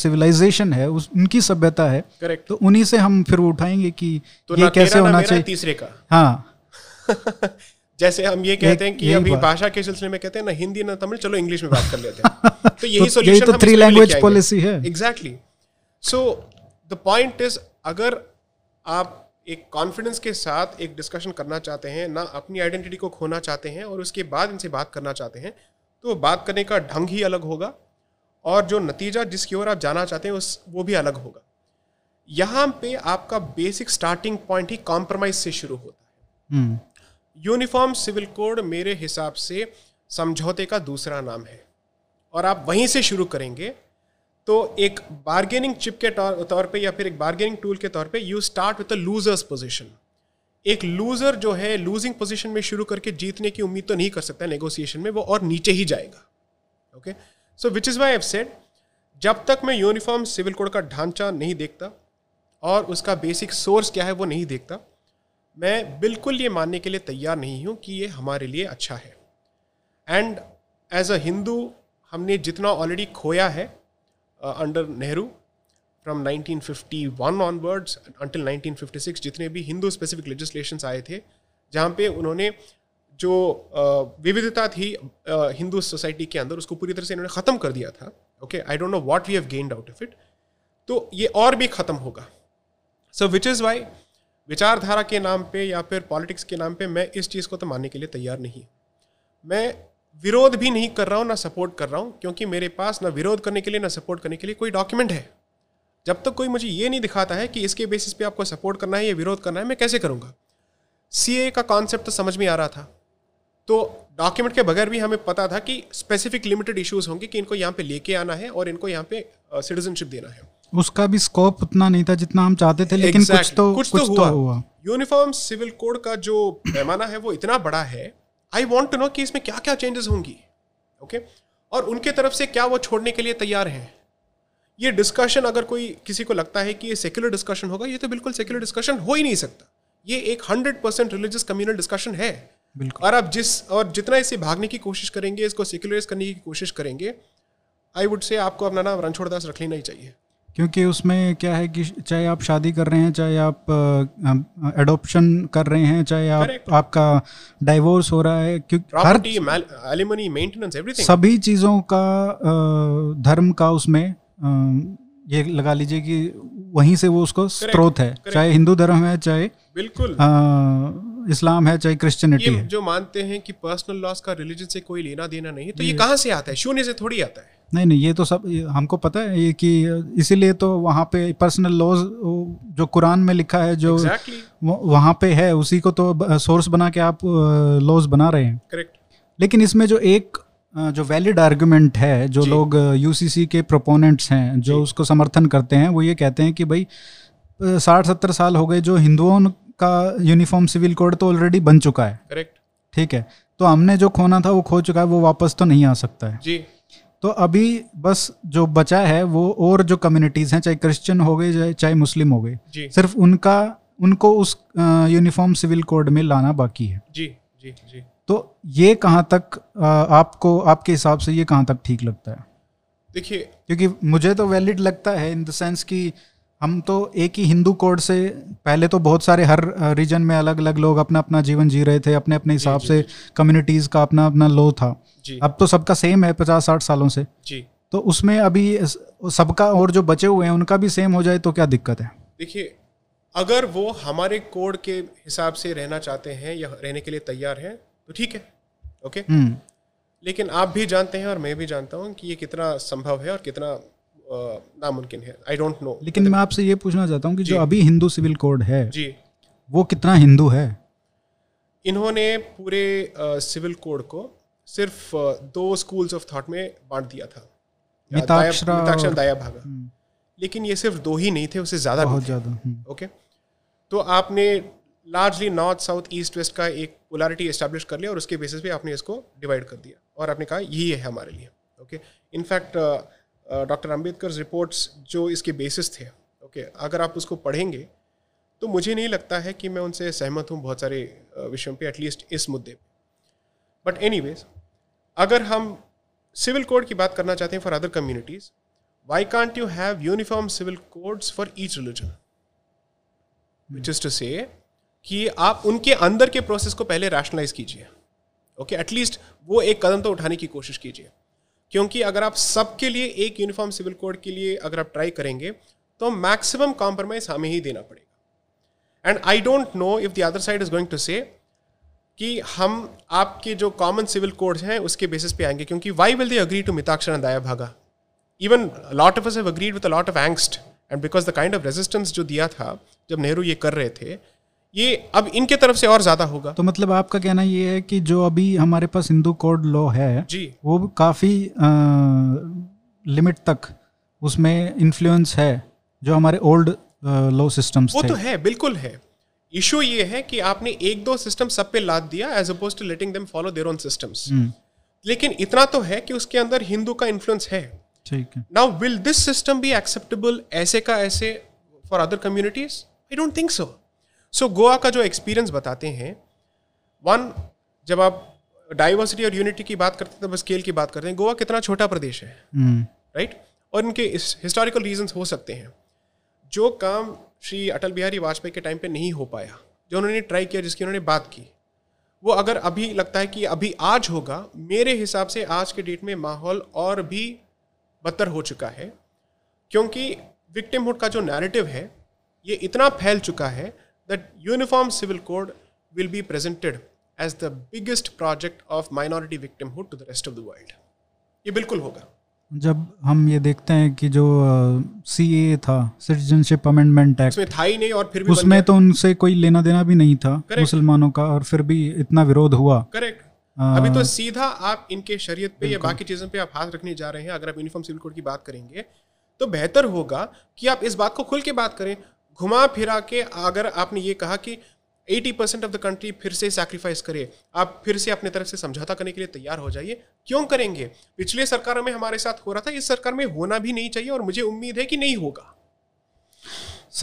सिविलाइजेशन है उनकी सभ्यता है, करेक्ट, तो उन्हीं से हम फिर उठाएंगे कि तो ये कैसे होना चाहिए तीसरे का, हाँ जैसे हम ये कहते हैं कि अभी भाषा के सिलसिले में कहते हैं ना हिंदी ना तमिल, चलो इंग्लिश में बात कर लेते हैं तो यही सॉल्यूशन, तो थ्री लैंग्वेज पॉलिसी है, exactly. So the point is, अगर आप एक कॉन्फिडेंस के साथ एक डिस्कशन करना चाहते हैं, ना अपनी आइडेंटिटी को खोना चाहते हैं, और उसके बाद इनसे बात करना चाहते हैं, तो बात करने का ढंग ही अलग होगा और जो नतीजा जिसकी ओर आप जाना चाहते हैं उस वो भी अलग होगा। यहाँ पे आपका बेसिक स्टार्टिंग पॉइंट ही कॉम्प्रोमाइज से शुरू होता है। यूनिफॉर्म सिविल कोड मेरे हिसाब से समझौते का दूसरा नाम है, और आप वहीं से शुरू करेंगे तो एक बार्गेनिंग चिप के तौर पे या फिर एक बार्गेनिंग टूल के तौर पे you start with a losers position. एक लूजर जो है लूजिंग पोजीशन में शुरू करके जीतने की उम्मीद तो नहीं कर सकता नेगोशिएशन में, वो और नीचे ही जाएगा, okay. So which is why I have said, जब तक मैं यूनिफॉर्म सिविल कोड का ढांचा नहीं देखता और उसका बेसिक सोर्स क्या है वो नहीं देखता, मैं बिल्कुल ये मानने के लिए तैयार नहीं हूँ कि ये हमारे लिए अच्छा है। एंड एज अ हिंदू हमने जितना ऑलरेडी खोया है under Nehru from 1951 onwards until 1956, जितने भी हिंदू स्पेसिफिक लेजिस्लेशंस आए थे जहाँ पे उन्होंने जो विविधता थी हिंदू सोसाइटी के अंदर उसको पूरी तरह से इन्होंने ख़त्म कर दिया था, okay. I don't know what we have gained out of it, तो ये और भी ख़त्म होगा। सो विच इज़ वाई विचारधारा के नाम पे या फिर पॉलिटिक्स के नाम पे मैं इस चीज़ को तो मानने के लिए तैयार नहीं। मैं विरोध भी नहीं कर रहा हूँ ना सपोर्ट कर रहा हूँ, क्योंकि मेरे पास ना विरोध करने के लिए ना सपोर्ट करने के लिए कोई डॉक्यूमेंट है। जब तक कोई मुझे ये नहीं दिखाता है कि इसके बेसिस पे आपको सपोर्ट करना है या विरोध करना है, मैं कैसे करूँगा? सीए का कॉन्सेप्ट तो समझ में आ रहा था, तो डॉक्यूमेंट के बगैर भी हमें पता था कि स्पेसिफिक लिमिटेड इशूज़ होंगे कि इनको यहाँ पे लेके आना है और इनको यहाँ पे सिटीजनशिप देना है। उसका भी स्कोप उतना नहीं था जितना हम चाहते थे, लेकिन exactly, कुछ तो हुआ। यूनिफॉर्म सिविल कोड का जो पैमाना है वो इतना बड़ा है, आई वांट टू नो कि इसमें क्या क्या चेंजेस होंगी, ओके, और उनके तरफ से क्या वो छोड़ने के लिए तैयार हैं। ये डिस्कशन अगर कोई किसी को लगता है कि ये सेक्युलर डिस्कशन होगा, ये तो बिल्कुल सेक्युलर डिस्कशन हो ही नहीं सकता। ये एक 100% रिलीजियस कम्युनल डिस्कशन है, और आप जितना इसे भागने की कोशिश करेंगे, इसको सेक्युलराइज करने की कोशिश करेंगे, आई वुड से आपको अपना नाम रणछोड़ दास रख लेना ही चाहिए। क्योंकि उसमें क्या है कि चाहे आप शादी कर रहे हैं, चाहे आप एडॉप्शन कर रहे हैं, चाहे आपका डाइवोर्स हो रहा है, क्योंकि हर एलिमनी मेंटेनेंस एवरीथिंग, सभी चीज़ों का धर्म का उसमें ये लगा लीजिए कि वहीं से वो उसको स्रोत है, चाहे हिंदू धर्म है, चाहे बिल्कुल इस्लाम है, चाहे क्रिश्चियनिटी है। जो मानते हैं कि पर्सनल लॉस का रिलीजन से कोई लेना देना नहीं, तो ये कहाँ से आता है? शून्य से थोड़ी आता है। नहीं, ये तो सब हमको पता है ये, कि इसीलिए तो वहाँ पे पर्सनल लॉज जो कुरान में लिखा है, जो exactly, वहाँ पे है, उसी को तो सोर्स बना के आप लॉज बना रहे हैं, करेक्ट। लेकिन इसमें जो एक जो वैलिड आर्गुमेंट है, जो लोग यूसीसी के प्रोपोनेंट्स हैं जो उसको समर्थन करते हैं, वो ये कहते हैं कि भाई 60-70 साल हो गए, जो हिंदुओं का यूनिफॉर्म सिविल कोड तो ऑलरेडी बन चुका है, करेक्ट, ठीक है, तो हमने जो खोना था वो खो चुका है, वो वापस तो नहीं आ सकता है जी। तो अभी बस जो बचा है वो और जो कम्युनिटीज़ हैं, चाहे क्रिश्चियन हो गए चाहे मुस्लिम हो गए, सिर्फ उनका उनको उस यूनिफॉर्म सिविल कोड में लाना बाकी है जी। जी जी। तो ये कहाँ तक आपको, आपके हिसाब से ये कहाँ तक ठीक लगता है? देखिए, क्योंकि मुझे तो वैलिड लगता है इन द सेंस कि हम तो एक ही हिंदू कोड से, पहले तो बहुत सारे हर रीजन में अलग अलग लोग अपना अपना जीवन जी रहे थे, अपने अपने हिसाब से, कम्युनिटीज़ का अपना अपना लॉ था, अब तो सबका सेम है 50-60 सालों से जी। तो उसमें अभी सबका और जो बचे हुए हैं उनका भी सेम हो जाए तो क्या दिक्कत है? देखिए, अगर वो हमारे कोड के हिसाब से रहना चाहते हैं या रहने के लिए तैयार हैं तो ठीक है, ओके। लेकिन आप भी जानते हैं और मैं भी जानता हूँ कि ये कितना संभव है और कितना नामुमकिन है, आई डोंट नो। लेकिन मैं आपसे ये पूछना चाहता हूँ कि जो अभी हिंदू सिविल कोड है जी, वो कितना हिंदू है? इन्होंने पूरे सिविल कोड को सिर्फ 2 स्कूल्स ऑफ थॉट में बांट दिया था, मिताक्षरा, दाया भागा। लेकिन ये सिर्फ 2 ही नहीं थे, उससे ज़्यादा बहुत ज़्यादा, ओके। तो आपने largely north south east west का एक पोलैरिटी एस्टेब्लिश कर लिया और उसके बेसिस पे आपने इसको डिवाइड कर दिया और आपने कहा यही है हमारे लिए, okay. In fact doctor Ambedkar reports जो इसके बेसिस थे, ओके, अगर आप उसको पढ़ेंगे तो मुझे नहीं लगता है कि मैं उनसे सहमत हूँ बहुत सारे विषयों पर, एटलीस्ट इस मुद्दे पर। बट एनीवेज, अगर हम सिविल कोड की बात करना चाहते हैं for other communities, why can't you have uniform civil codes for each religion? Which is to say कि आप उनके अंदर के प्रोसेस को पहले रैशनलाइज कीजिए, ओके, एटलीस्ट वो एक कदम तो उठाने की कोशिश कीजिए, क्योंकि अगर आप सबके लिए एक यूनिफॉर्म सिविल कोड के लिए अगर आप ट्राई करेंगे तो मैक्सिमम कॉम्प्रोमाइज हमें ही देना पड़ेगा। And I don't know if the other side is going to say कि हम आपके जो कॉमन सिविल कोड्स हैं उसके बेसिस पे आएंगे, क्योंकि why will they agree to Mitakshara and Dayabhaga? Even a lot of us have agreed with a lot of angst, and because the kind of resistance जो दिया था जब नेहरू ये कर रहे थे, ये अब इनके तरफ से और ज़्यादा होगा। तो मतलब आपका कहना ये है कि जो अभी हमारे पास हिंदू कोड लॉ है जी, वो काफ़ी लिमिट तक उसमें इन्फ्लुएंस है जो हमारे ओल्ड लॉ सिस्टम्स वो थे। तो है, बिल्कुल है। इशू ये है कि आपने 1-2 सिस्टम सब पे लाद दिया as oppose to letting them follow their own systems. लेकिन इतना तो है कि उसके अंदर हिंदू का इन्फ्लुएंस है, ठीक है। Now will this system be acceptable ऐसे का ऐसे for other communities? I don't think so. So Goa का जो एक्सपीरियंस बताते हैं, 1, जब आप डाइवर्सिटी और यूनिटी की बात करते हैं तब स्केल की बात करते हैं, गोवा कितना छोटा प्रदेश है, राइट? और इनके हिस्टोरिकल रीजंस हो सकते हैं। जो काम श्री अटल बिहारी वाजपेयी के टाइम पे नहीं हो पाया, जो उन्होंने ट्राई किया, जिसकी उन्होंने बात की, वो अगर अभी लगता है कि अभी आज होगा, मेरे हिसाब से आज के डेट में माहौल और भी बदतर हो चुका है, क्योंकि विक्टिमहुड का जो नैरेटिव है ये इतना फैल चुका है that uniform civil code will be presented as the biggest project of minority victimhood to the rest of the world. ये बिल्कुल होगा। जब हम ये देखते हैं कि जो सीए था, सिटीजनशिप अमेंडमेंट एक्ट, उसमें था ही नहीं और फिर भी उसमें तो उनसे कोई लेना देना भी नहीं था मुसलमानों का, और फिर भी इतना विरोध हुआ, करेक्ट। अभी तो सीधा आप इनके शरीयत पे या बाकी चीज़ों पे आप हाथ रखने जा रहे हैं। अगर आप यूनिफॉर्म सिविल कोड की बात करेंगे तो बेहतर होगा कि आप इस बात को खुल के बात करें। घुमा फिरा के अगर आपने ये कहा कि 80% ऑफ द कंट्री फिर से सैक्रिफाइस करे, आप फिर से अपने तरफ से समझौता करने के लिए तैयार हो जाइए। क्यों करेंगे? पिछले सरकारों में हमारे साथ हो रहा था, इस सरकार में होना भी नहीं चाहिए और मुझे उम्मीद है कि नहीं होगा।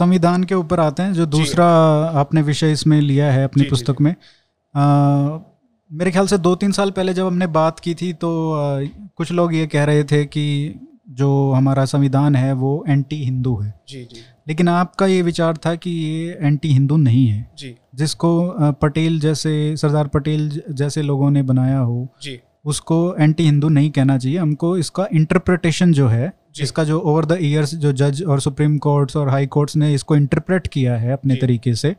संविधान के ऊपर आते हैं, जो दूसरा आपने विषय इसमें लिया है अपनी पुस्तक में। मेरे ख्याल से 2-3 साल पहले जब हमने बात की थी तो कुछ लोग ये कह रहे थे कि जो हमारा संविधान है वो एंटी हिंदू है जी जी। लेकिन आपका ये विचार था कि ये एंटी हिंदू नहीं है जी। जिसको पटेल जैसे, सरदार पटेल जैसे लोगों ने बनाया हो जी, उसको एंटी हिंदू नहीं कहना चाहिए। हमको इसका इंटरप्रिटेशन जो है, इसका जो ओवर द ईयर्स जो जज और सुप्रीम कोर्ट्स और हाई कोर्ट्स ने इसको इंटरप्रेट किया है अपने तरीके से,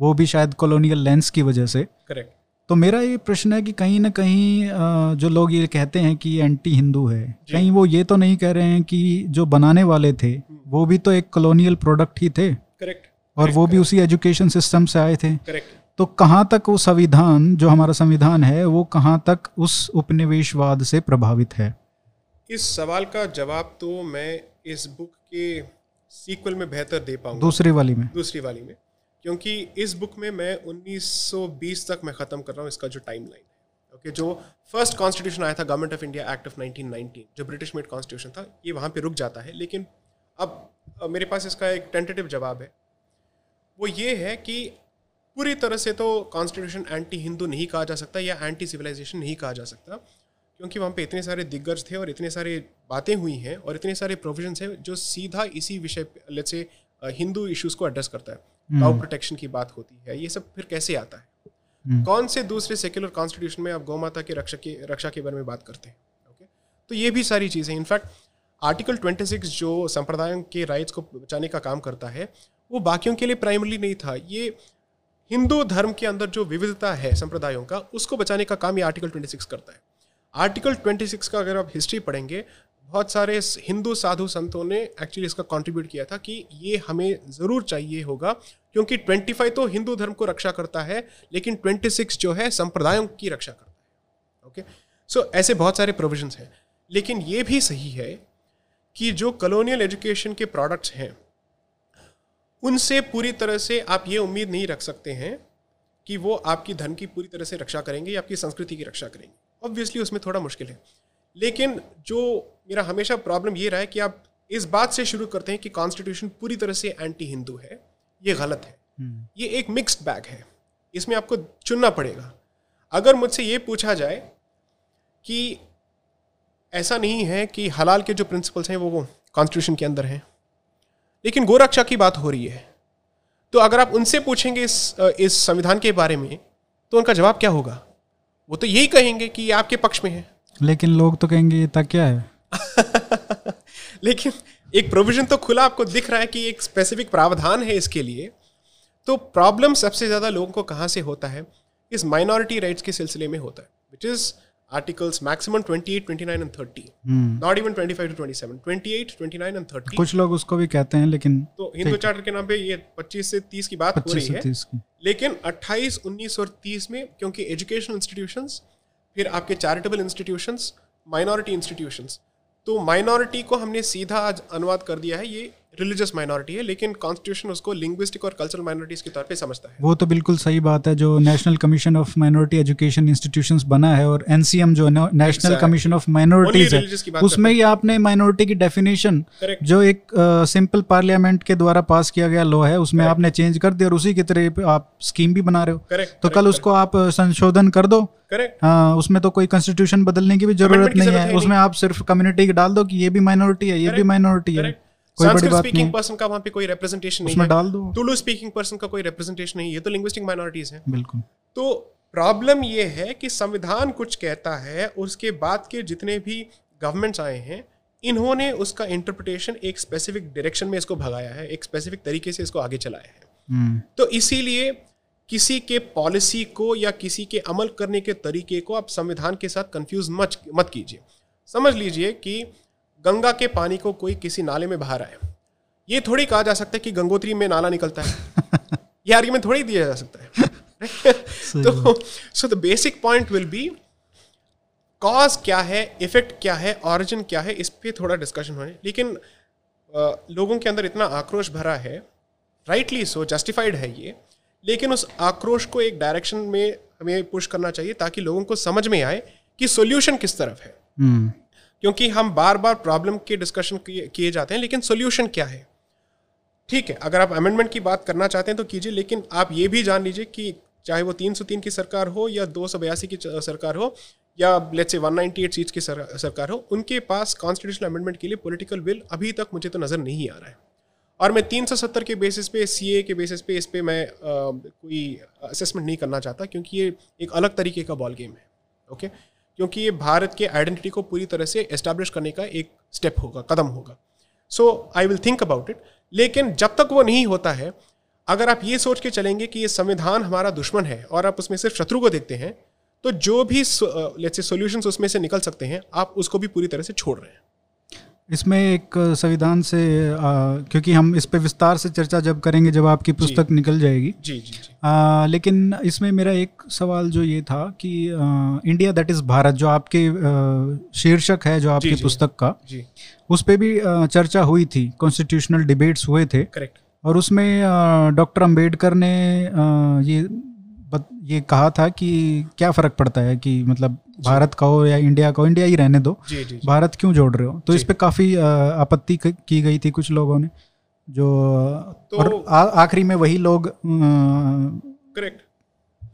वो भी शायद कॉलोनियल लेंस की वजह से, करेक्ट। तो मेरा ये प्रश्न है कि कहीं ना कहीं जो लोग ये कहते हैं कि एंटी हिंदू है, कहीं वो ये तो नहीं कह रहे हैं कि जो बनाने वाले थे वो भी तो एक कॉलोनियल प्रोडक्ट ही थे, करेक्ट, और वो भी उसी एजुकेशन सिस्टम से आए थे, करेक्ट। तो कहाँ तक वो संविधान, जो हमारा संविधान है, वो कहाँ तक उस उपनिवेशवाद से प्रभावित है? इस सवाल का जवाब तो मैं इस बुक के सीक्वल में बेहतर दे पाऊंगा, दूसरी वाली में, क्योंकि इस बुक में मैं 1920 तक मैं ख़त्म कर रहा हूँ इसका जो टाइमलाइन है। ओके, जो फर्स्ट कॉन्स्टिट्यूशन आया था, government of India act of 1919, जो ब्रिटिश मेड कॉन्स्टिट्यूशन था, ये वहाँ पे रुक जाता है। लेकिन अब मेरे पास इसका एक टेंटेटिव जवाब है, वो ये है कि पूरी तरह से तो कॉन्स्टिट्यूशन एंटी हिंदू नहीं कहा जा सकता या एंटी सिविलाइजेशन नहीं कहा जा सकता, क्योंकि वहाँ पे इतने सारे दिग्गज थे और इतने सारे बातें हुई हैं और इतने सारे प्रोविजंस हैं जो सीधा इसी विषय पे, लेट्स से, हिंदू इश्यूज को एड्रेस करता है। काउ प्रोटेक्शन की बात होती है, ये सब फिर कैसे आता है? कौन से दूसरे सेक्युलर कॉन्स्टिट्यूशन में आप गौ माता के रक्षा के बारे में बात करते हैं? ओके, तो ये भी सारी चीज़ें, इनफैक्ट आर्टिकल 26 जो संप्रदायों के राइट्स को बचाने का काम करता है, वो बाकियों के लिए प्राइमरी नहीं था। ये हिंदू धर्म के अंदर जो विविधता है संप्रदायों का, उसको बचाने का काम ये आर्टिकल 26 करता है। आर्टिकल 26 का अगर आप हिस्ट्री पढ़ेंगे, बहुत सारे हिंदू साधु संतों ने एक्चुअली इसका कंट्रीब्यूट किया था कि ये हमें ज़रूर चाहिए होगा, क्योंकि 25 तो हिंदू धर्म को रक्षा करता है, लेकिन 26 जो है संप्रदायों की रक्षा करता है। ओके, सो ऐसे बहुत सारे प्रोविजंस हैं। लेकिन ये भी सही है कि जो कॉलोनियल एजुकेशन के प्रोडक्ट्स हैं, उनसे पूरी तरह से आप ये उम्मीद नहीं रख सकते हैं कि वो आपकी धर्म की पूरी तरह से रक्षा करेंगे या आपकी संस्कृति की रक्षा करेंगे। ऑब्वियसली उसमें थोड़ा मुश्किल है। लेकिन जो मेरा हमेशा प्रॉब्लम ये रहा है कि आप इस बात से शुरू करते हैं कि कॉन्स्टिट्यूशन पूरी तरह से एंटी हिंदू है, ये गलत है। ये एक मिक्स्ड बैग है, इसमें आपको चुनना पड़ेगा। अगर मुझसे ये पूछा जाए कि ऐसा नहीं है कि हलाल के जो प्रिंसिपल्स हैं वो कॉन्स्टिट्यूशन के अंदर हैं, लेकिन गोरक्षा की बात हो रही है, तो अगर आप उनसे पूछेंगे इस संविधान के बारे में, तो उनका जवाब क्या होगा? वो तो यही कहेंगे कि ये आपके पक्ष में है। लेकिन लोग तो कहेंगे ये तक क्या है। लेकिन एक प्रोविजन तो खुला आपको दिख रहा है कि एक स्पेसिफिक प्रावधान है इसके लिए। तो प्रॉब्लम सबसे ज़्यादा लोगों को कहाँ से होता है? इस माइनॉरिटी राइट्स के सिलसिले में होता है, which is articles maximum 28, 29 and 30, not even 25 to 27, 28, 29 and 30। कुछ लोग उसको भी कहते हैं, लेकिन तो हिंदू चार्टर के नाम पे ये 25 से 30 की बात हो रही है। लेकिन 28, 19 और 30 में, क्योंकि एजुकेशनल इंस्टीट्यूशंस, फिर आपके चैरिटेबल इंस्टीट्यूशंस, माइनॉरिटी इंस्टीट्यूशंस, तो माइनॉरिटी को हमने सीधा आज अनुवाद कर दिया है, ये रिलीजियस माइनॉरिटी है, लेकिन कॉन्स्टिट्यूशन उसको लिंग्विस्टिक और कल्चरल माइनॉरिटीज के तौर पे समझता है। वो तो बिल्कुल सही बात है। जो national commission of minority education institutions बना है, और एनसीएम जो नेशनल कमीशन ऑफ माइनॉरिटीज है, उसमें ही आपने माइनॉरिटी की डेफिनेशन, जो एक सिंपल पार्लियामेंट के द्वारा पास किया गया लॉ है, उसमें आपने चेंज कर दिया, और उसी की तरह आप स्कीम भी बना रहे हो। तो कल उसको आप संशोधन कर दो। हाँ, उसमें तो कोई कॉन्स्टिट्यूशन बदलने की भी जरूरत नहीं है, उसमें आप सिर्फ कम्युनिटी डाल दो कि ये भी माइनॉरिटी है, ये भी माइनॉरिटी है। संस्कृत स्पीकिंग पर्सन का वहाँ पे कोई रिप्रेजेंटेशन नहीं है, डाल दो टुलू स्पीकिंग पर्सन का कोई रिप्रेजेंटेशन नहीं है, ये तो लिंग्विस्टिक माइनॉरिटीज हैं। बिल्कुल। तो प्रॉब्लम ये है कि संविधान कुछ कहता है, उसके बाद के जितने भी गवर्नमेंट्स आए हैं, इन्होंने उसका इंटरप्रिटेशन एक स्पेसिफिक डायरेक्शन में इसको भगाया है, एक स्पेसिफिक तरीके से इसको आगे चलाया है। तो इसीलिए किसी के पॉलिसी को या किसी के अमल करने के तरीके को आप संविधान के साथ कंफ्यूज मत कीजिए। समझ लीजिए कि गंगा के पानी को कोई किसी नाले में बहा रहा है, ये थोड़ी कहा जा सकता है कि गंगोत्री में नाला निकलता है। ये आर्ग्यूमेंट थोड़ी दिया जा सकता है। तो so the basic point will be cause क्या है, इफेक्ट क्या है, ऑरिजिन क्या है, इस पर थोड़ा डिस्कशन होने। लेकिन लोगों के अंदर इतना आक्रोश भरा है, राइटली सो, जस्टिफाइड है ये, लेकिन उस आक्रोश को एक डायरेक्शन में हमें पुश करना चाहिए ताकि लोगों को समझ में आए कि सोल्यूशन किस तरफ है। क्योंकि हम बार बार प्रॉब्लम के डिस्कशन किए जाते हैं, लेकिन सॉल्यूशन क्या है? ठीक है, अगर आप अमेंडमेंट की बात करना चाहते हैं तो कीजिए, लेकिन आप ये भी जान लीजिए कि चाहे वो 303 की सरकार हो या 282 की सरकार हो या लेट्स से 198 सीट्स की सरकार हो, उनके पास कॉन्स्टिट्यूशनल अमेंडमेंट के लिए पॉलिटिकल विल अभी तक मुझे तो नज़र नहीं आ रहा है। और मैं 370 के बेसिस पे, सीए के बेसिस पे, इस पर मैं कोई असेसमेंट नहीं करना चाहता, क्योंकि ये एक अलग तरीके का बॉल गेम है। ओके, क्योंकि ये भारत के आइडेंटिटी को पूरी तरह से एस्टैब्लिश करने का एक स्टेप होगा, कदम होगा। So I will think about it. लेकिन जब तक वो नहीं होता है, अगर आप ये सोच के चलेंगे कि ये संविधान हमारा दुश्मन है और आप उसमें सिर्फ शत्रु को देखते हैं, तो जो भी लेट्स से सॉल्यूशंस उसमें से निकल सकते हैं, आप उसको भी पूरी तरह से छोड़ रहे हैं। इसमें एक संविधान से क्योंकि हम इस पे विस्तार से चर्चा जब करेंगे जब आपकी पुस्तक निकल जाएगी। जी जी, जी। लेकिन इसमें मेरा एक सवाल जो ये था कि इंडिया दैट इज़ भारत जो आपके शीर्षक है जो आपकी पुस्तक का उस पे भी चर्चा हुई थी, कॉन्स्टिट्यूशनल डिबेट्स हुए थे। करेक्ट। और उसमें डॉक्टर अंबेडकर ने ये कहा था कि क्या फ़र्क पड़ता है कि मतलब भारत का हो या इंडिया का हो, इंडिया ही रहने दो, भारत क्यों जोड़ रहे हो। तो इस पे काफ़ी आपत्ति की गई थी कुछ लोगों ने जो तो, आखिरी में वही लोग करेक्ट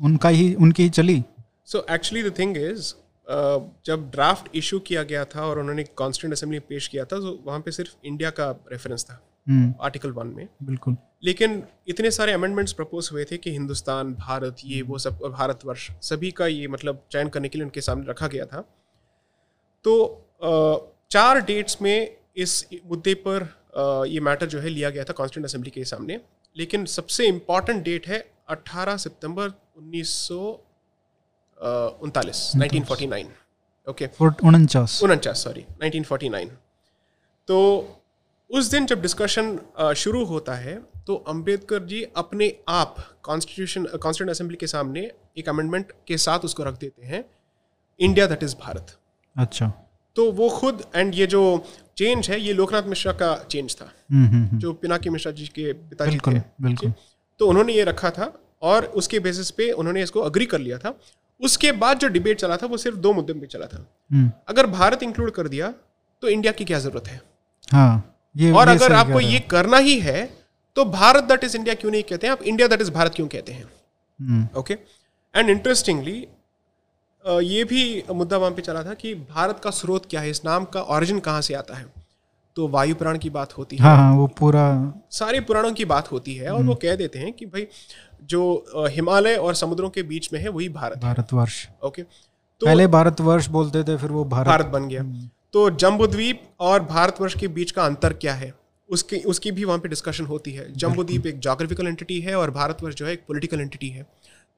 उनकी ही चली। So actually the thing is जब ड्राफ्ट इशू किया गया था और उन्होंने कॉन्स्टिट्यूंट असेंबली में पेश किया था तो वहाँ पे सिर्फ इंडिया का रेफरेंस था आर्टिकल 1 में। बिल्कुल। लेकिन इतने सारे अमेंडमेंट्स प्रपोज हुए थे कि हिंदुस्तान, भारत, ये वो सब, भारतवर्ष सभी का ये मतलब चयन करने के लिए उनके सामने रखा गया था। तो 4 डेट्स में इस मुद्दे पर ये मैटर जो है लिया गया था कॉन्स्टिट्यूंट असेंबली के सामने। लेकिन सबसे इम्पॉर्टेंट डेट है 1949। तो उस दिन जब डिस्कशन शुरू होता है तो अंबेडकर जी अपने आप कॉन्स्टिट्यूशन असेंबली के सामने एक अमेंडमेंट के साथ उसको रख देते हैं, इंडिया दैट इज़ भारत। अच्छा। तो वो खुद एंड ये जो चेंज है ये लोकनाथ मिश्रा का चेंज था जो पिनाकी मिश्रा जी के पिताजी थे। बिल्कुल। तो उन्होंने ये रखा था और उसके बेसिस पे उन्होंने इसको अग्री कर लिया था। उसके बाद जो डिबेट चला था वो सिर्फ 2 मुद्दों पे चला था। अगर भारत इंक्लूड कर दिया तो इंडिया की क्या जरूरत है। हाँ, और ये अगर आपको ये करना ही है तो भारत दैट इज इंडिया क्यों नहीं कहते हैं आप, इंडिया दैट इज भारत क्यों कहते हैं। ओके। एंड इंटरेस्टिंगली ये भी मुद्दा वहाँ पे चला था कि भारत का स्रोत क्या है, इस नाम का ऑरिजिन कहाँ से आता है। तो वायु पुराण की बात होती है। हाँ, वो पूरा सारे पुराणों की बात होती है और वो कह देते हैं कि भाई जो हिमालय और समुद्रों के बीच में है वही भारतवर्ष। ओके। तो पहले भारतवर्ष बोलते थे, फिर वो भारत बन गया। तो जम्बूद्वीप और भारतवर्ष के बीच का अंतर क्या है उसकी भी वहाँ पे डिस्कशन होती है। जम्बूद्वीप एक ज्योग्राफिकल एंटिटी है और भारतवर्ष जो है एक पॉलिटिकल एंटिटी है।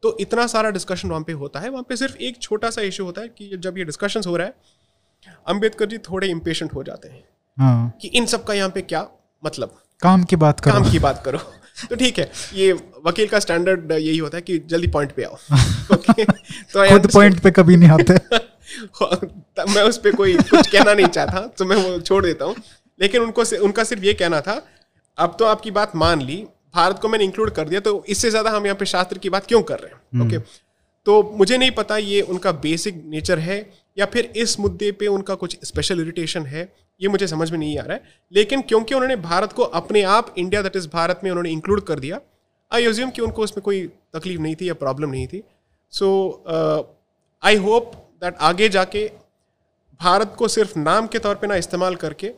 तो इतना सारा डिस्कशन वहाँ पे होता है। वहाँ पे सिर्फ एक छोटा सा इशू होता है कि जब ये डिस्कशंस हो रहा है अंबेडकर जी थोड़े इम्पेशेंट हो जाते हैं। हाँ। कि इन सब का यहाँ पे क्या मतलब, काम की बात करो। तो ठीक है, ये वकील का स्टैंडर्ड यही होता है कि जल्दी पॉइंट पे आओ। ओके। तो खुद पॉइंट पे कभी नहीं आते। मैं उस पर कोई कुछ कहना नहीं चाहता तो मैं वो छोड़ देता हूँ। लेकिन उनका सिर्फ ये कहना था अब तो आपकी बात मान ली, भारत को मैंने इंक्लूड कर दिया, तो इससे ज़्यादा हम यहाँ पे शास्त्र की बात क्यों कर रहे हैं। ओके। तो मुझे नहीं पता ये उनका बेसिक नेचर है या फिर इस मुद्दे पे उनका कुछ स्पेशल इरिटेशन है, ये मुझे समझ में नहीं आ रहा है। लेकिन क्योंकि उन्होंने भारत को अपने आप इंडिया दैट इज़ भारत में उन्होंने इंक्लूड कर दिया, आई अज्यूम कि उनको उसमें कोई तकलीफ नहीं थी या प्रॉब्लम नहीं थी। सो आई होप दैट आगे जाके भारत को सिर्फ नाम के तौर पे ना इस्तेमाल करके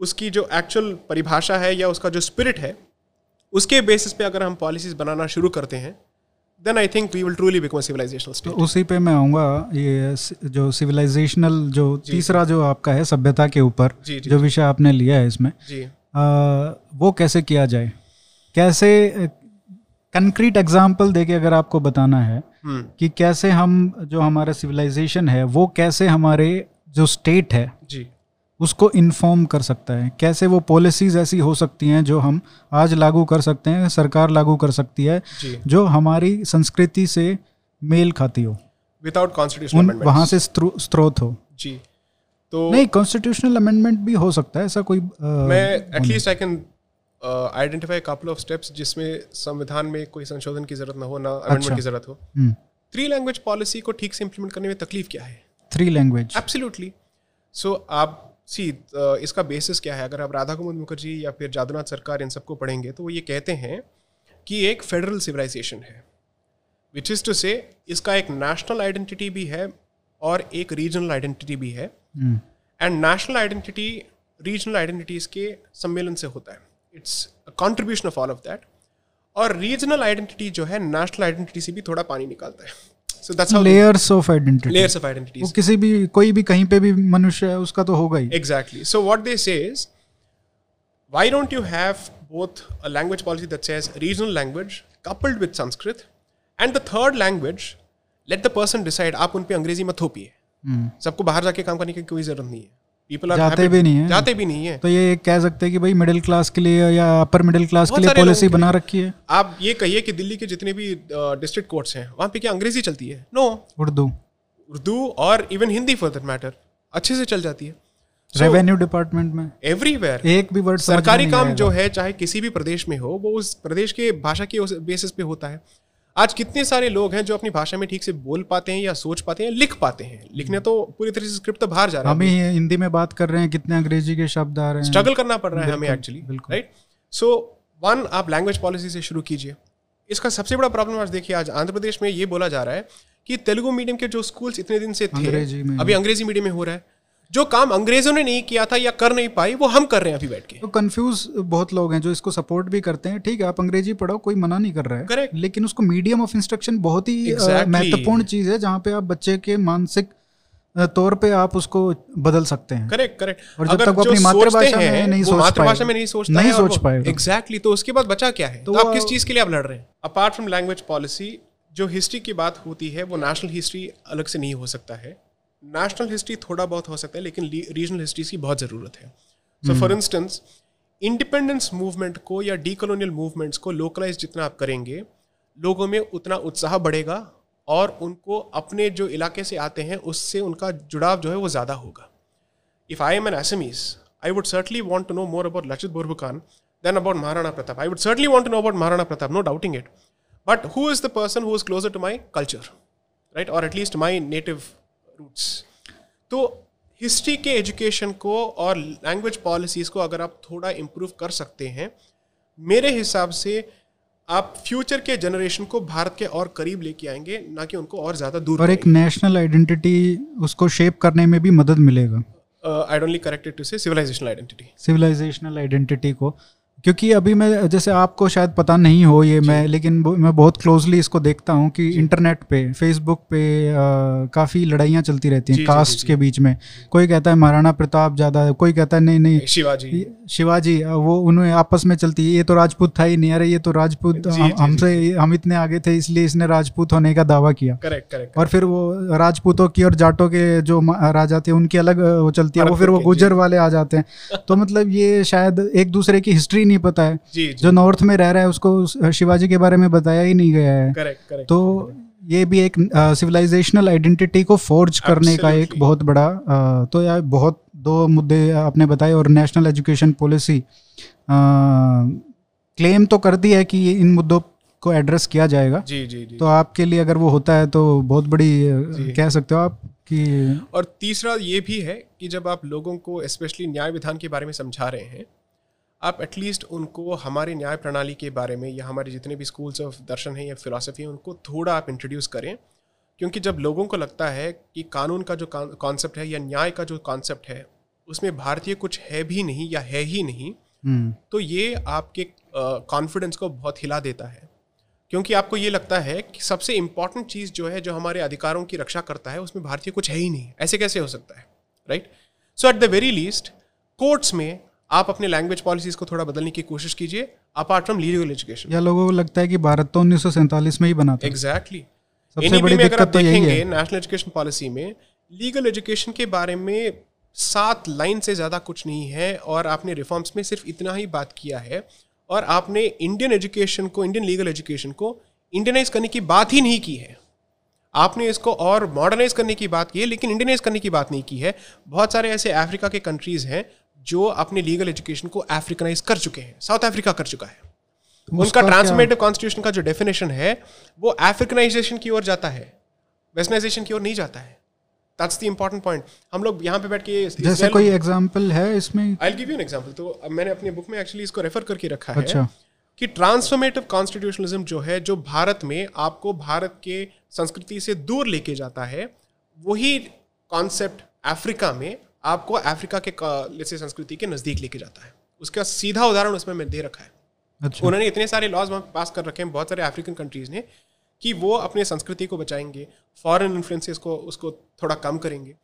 उसकी जो एक्चुअल परिभाषा है या उसका जो स्पिरिट है उसके बेसिस पे अगर हम पॉलिसीज बनाना शुरू करते हैं then I think we will truly become a civilisational state. उसी पे मैं आऊँगा, ये जो सिविलाइजेशनल जो तीसरा जो आपका है सभ्यता के ऊपर जो विषय आपने लिया है इसमें वो कैसे किया जाए, कैसे कंक्रीट एग्जाम्पल देके अगर आपको बताना है कि कैसे हम जो हमारा सिविलाइजेशन है वो कैसे हमारे जो स्टेट है जी उसको इन्फॉर्म कर सकता है, कैसे वो पॉलिसीज़ ऐसी हो सकती हैं जो हम आज लागू कर सकते हैं, सरकार लागू कर सकती है जो हमारी संस्कृति से मेल खाती हो विदाउट कॉन्स्टिट्यूशनल अमेंडमेंट, वहाँ से स्रोत हो। जी। तो नहीं, कॉन्स्टिट्यूशनल अमेंडमेंट भी हो सकता है, ऐसा कोई मैं at least I can identify couple of steps जिसमें संविधान में कोई संशोधन की जरूरत ना हो, ना अमेंडमेंट की जरूरत हो। 3 लैंग्वेज पॉलिसी को ठीक से इंप्लीमेंट करने में तकलीफ क्या है। 3 लैंग्वेज एब्सोल्युटली। सो आप सी इसका बेसिस क्या है, अगर आप राधाकुमुद मुखर्जी या फिर जादुनाथ सरकार इन सबको पढ़ेंगे तो वो ये कहते हैं कि एक फेडरल सिविलाइजेशन है, विच इज़ टू से इसका एक नेशनल आइडेंटिटी भी है और एक रीजनल आइडेंटिटी भी है। And national identity regional identities के सम्मेलन से होता है, it's contribution of all of that. और रीजनल आइडेंटिटी जो है नेशनल आइडेंटिटी से भी थोड़ा पानी निकालता है। So that's how layers of identity. किसी भी कोई भी कहीं पे भी मनुष्य है उसका तो होगा ही। Exactly. So what they say is why don't you have both a language policy that says regional language coupled with Sanskrit and the third language let the person decide. आप उन पर अंग्रेजी मत थोपिए, सबको बाहर जाके काम करने की कोई जरूरत नहीं है। पीपल जाते भी नहीं है, जाते भी नहीं है। तो ये कह सकते हैं कि भाई मिडिल क्लास के लिए या अपर मिडिल क्लास के लिए पॉलिसी बना रखी है। आप ये कहिए कि दिल्ली के जितने भी डिस्ट्रिक्ट कोर्ट्स हैं वहाँ पे क्या अंग्रेजी चलती है? नो, उर्दू और even Hindi for that matter अच्छे से चल जाती है। रेवेन्यू डिपार्टमेंट में एवरीवेयर एक भी वर्ड, सरकारी काम जो है चाहे किसी भी प्रदेश में हो वो उस प्रदेश के भाषा के बेसिस पे होता है। आज कितने सारे लोग हैं जो अपनी भाषा में ठीक से बोल पाते हैं या सोच पाते हैं, लिख पाते हैं। लिखने तो पूरी तरह से स्क्रिप्ट तो बाहर जा रहा है, हमें हिंदी में बात कर रहे हैं, कितने अंग्रेजी के शब्द आ रहे हैं, स्ट्रगल करना पड़ रहा है हमें एक्चुअली, राइट। सो वन, आप लैंग्वेज पॉलिसी से शुरू कीजिए। इसका सबसे बड़ा प्रॉब्लम आज देखिए, आज आंध्र प्रदेश में ये बोला जा रहा है कि तेलुगु मीडियम के जो स्कूल्स इतने दिन से थे अभी अंग्रेजी मीडियम में हो रहा है। जो काम अंग्रेजों ने नहीं किया था या कर नहीं पाई वो हम कर रहे हैं अभी बैठ के। तो कंफ्यूज बहुत लोग हैं जो इसको सपोर्ट भी करते हैं। ठीक है, आप अंग्रेजी पढ़ो, कोई मना नहीं कर रहा है, करेक्ट, लेकिन उसको मीडियम ऑफ इंस्ट्रक्शन बहुत ही महत्वपूर्ण चीज है जहाँ पे आप बच्चे के मानसिक तौर पे आप उसको बदल सकते हैं। Correct correct. और जब तक वो अपनी मातृभाषा में नहीं सोच पाए, एग्जैक्टली, तो उसके बाद बचा क्या है? तो आप किस चीज के लिए आप लड़ रहे हैं? अपार्ट फ्रॉम लैंग्वेज पॉलिसी, जो हिस्ट्री की बात होती है वो नेशनल हिस्ट्री अलग से नहीं हो सकता है। नेशनल हिस्ट्री थोड़ा बहुत हो सकता है लेकिन रीजनल हिस्ट्रीज की बहुत ज़रूरत है। So for instance, independence movement को या डीकोलोनियल मूवमेंट्स को लोकलाइज जितना आप करेंगे, लोगों में उतना उत्साह बढ़ेगा और उनको अपने जो इलाके से आते हैं उससे उनका जुड़ाव जो है वो ज़्यादा होगा। If I am an Assamese, I would certainly want to know more about Lachit Borphukan than about Maharana Pratap. I would certainly want to know about Maharana Pratap, no doubting it, but who is the person who is closer to my culture, right, और at least my native roots. तो history के education को और language policies को अगर आप थोड़ा improve कर सकते हैं, मेरे हिसाब से आप फ्यूचर के जनरेशन को भारत के और करीब लेके आएंगे, ना कि उनको और ज़्यादा दूर। और एक नेशनल आइडेंटिटी उसको शेप करने में भी मदद मिलेगा। I डोंटली corrected to say civilisational identity, civilisational identity को, क्योंकि अभी मैं, जैसे आपको शायद पता नहीं हो ये, मैं लेकिन मैं बहुत क्लोजली इसको देखता हूँ कि इंटरनेट पे, फेसबुक पे काफ़ी लड़ाइयाँ चलती रहती हैं कास्ट के बीच में। कोई कहता है महाराणा प्रताप ज़्यादा, कोई कहता है नहीं नहीं शिवाजी वो उन्हें आपस में चलती है, ये तो राजपूत था ही नहीं, अरे ये तो राजपूत हमसे, हम इतने आगे थे इसलिए इसने राजपूत होने का दावा किया। Correct correct. और फिर वो राजपूतों की और जाटों के जो राजा थे उनकी अलग वो चलती है, वो फिर वो गुजर वाले आ जाते हैं। तो मतलब ये शायद एक दूसरे की हिस्ट्री नहीं पता है। जो नॉर्थ में रह रहा है उसको शिवाजी के बारे में बताया ही नहीं गया है। Correct correct. तो ये भी एक सिविलाइजेशनल आइडेंटिटी को फोर्ज करने का एक बहुत बड़ा तो यार बहुत दो मुद्दे आपने बताए। और नेशनल एजुकेशन पॉलिसी क्लेम तो कर दी है कि इन मुद्दों को एड्रेस किया जाएगा। जी जी जी। तो आपके लिए अगर वो होता है तो बहुत बड़ी कह सकते हो आप कि। और तीसरा ये भी है कि जब आप लोगों को स्पेशली न्याय विधान के बारे में समझा रहे हैं, आप एटलीस्ट उनको हमारे न्याय प्रणाली के बारे में या हमारे जितने भी स्कूल्स ऑफ दर्शन हैं या फिलॉसफी हैं उनको थोड़ा आप इंट्रोड्यूस करें, क्योंकि जब लोगों को लगता है कि कानून का जो कॉन्सेप्ट है या न्याय का जो कॉन्सेप्ट है उसमें भारतीय कुछ है भी नहीं या है ही नहीं, तो ये आपके कॉन्फिडेंस को बहुत हिला देता है। क्योंकि आपको ये लगता है कि सबसे इम्पॉर्टेंट चीज़ जो है, जो हमारे अधिकारों की रक्षा करता है, उसमें भारतीय कुछ है ही नहीं, ऐसे कैसे हो सकता है, right. So at the very least courts में आप अपने लैंग्वेज पॉलिसीज़ को थोड़ा बदलने की कोशिश कीजिए, अपार्ट फ्रॉम लीगल एजुकेशन। या लोगों को लगता है कि भारत तो 1947 में ही बना था। एग्जैक्टली। सबसे बड़ी दिक्कत अगर आप देखेंगे नेशनल एजुकेशन पॉलिसी में लीगल एजुकेशन के बारे में 7 लाइन से ज़्यादा कुछ नहीं है, और आपने रिफॉर्म्स में सिर्फ इतना ही बात किया है, और आपने इंडियन एजुकेशन को, इंडियन लीगल एजुकेशन को इंडियनाइज करने की बात ही नहीं की है। आपने इसको और मॉडर्नाइज करने की बात की है लेकिन इंडियनाइज करने की बात नहीं की है। बहुत सारे ऐसे अफ्रीका के कंट्रीज़ हैं जो अपने लीगल एजुकेशन को अफ्रीकनाइज कर चुके हैं। साउथ अफ्रीका कर चुका है, उनका ट्रांसफॉर्मेटिव कॉन्स्टिट्यूशन का जो डेफिनेशन है वो अफ्रीकनाइजेशन की ओर जाता है, वेस्टर्नाइजेशन की ओर नहीं जाता है। That's the important point. हम लोग यहाँ पे बैठ के जैसे कोई एग्जांपल है इसमें, I will give you an example. तो मैंने अपने बुक में एक्चुअली इसको रेफर करके रखा है कि ट्रांसफॉर्मेटिव कॉन्स्टिट्यूशनलिज्म जो है, जो भारत में आपको भारत के संस्कृति से दूर लेके जाता है, वही कॉन्सेप्ट अफ्रीका में आपको अफ्रीका के जैसे संस्कृति के नज़दीक लेके जाता है। उसका सीधा उदाहरण उसमें मैं दे रखा है। अच्छा। उन्होंने इतने सारे लॉज वहाँ पास कर रखे हैं बहुत सारे अफ्रीकन कंट्रीज़ ने कि वो अपने संस्कृति को बचाएंगे, फॉरेन इन्फ्लुएंसेस को उसको थोड़ा कम करेंगे।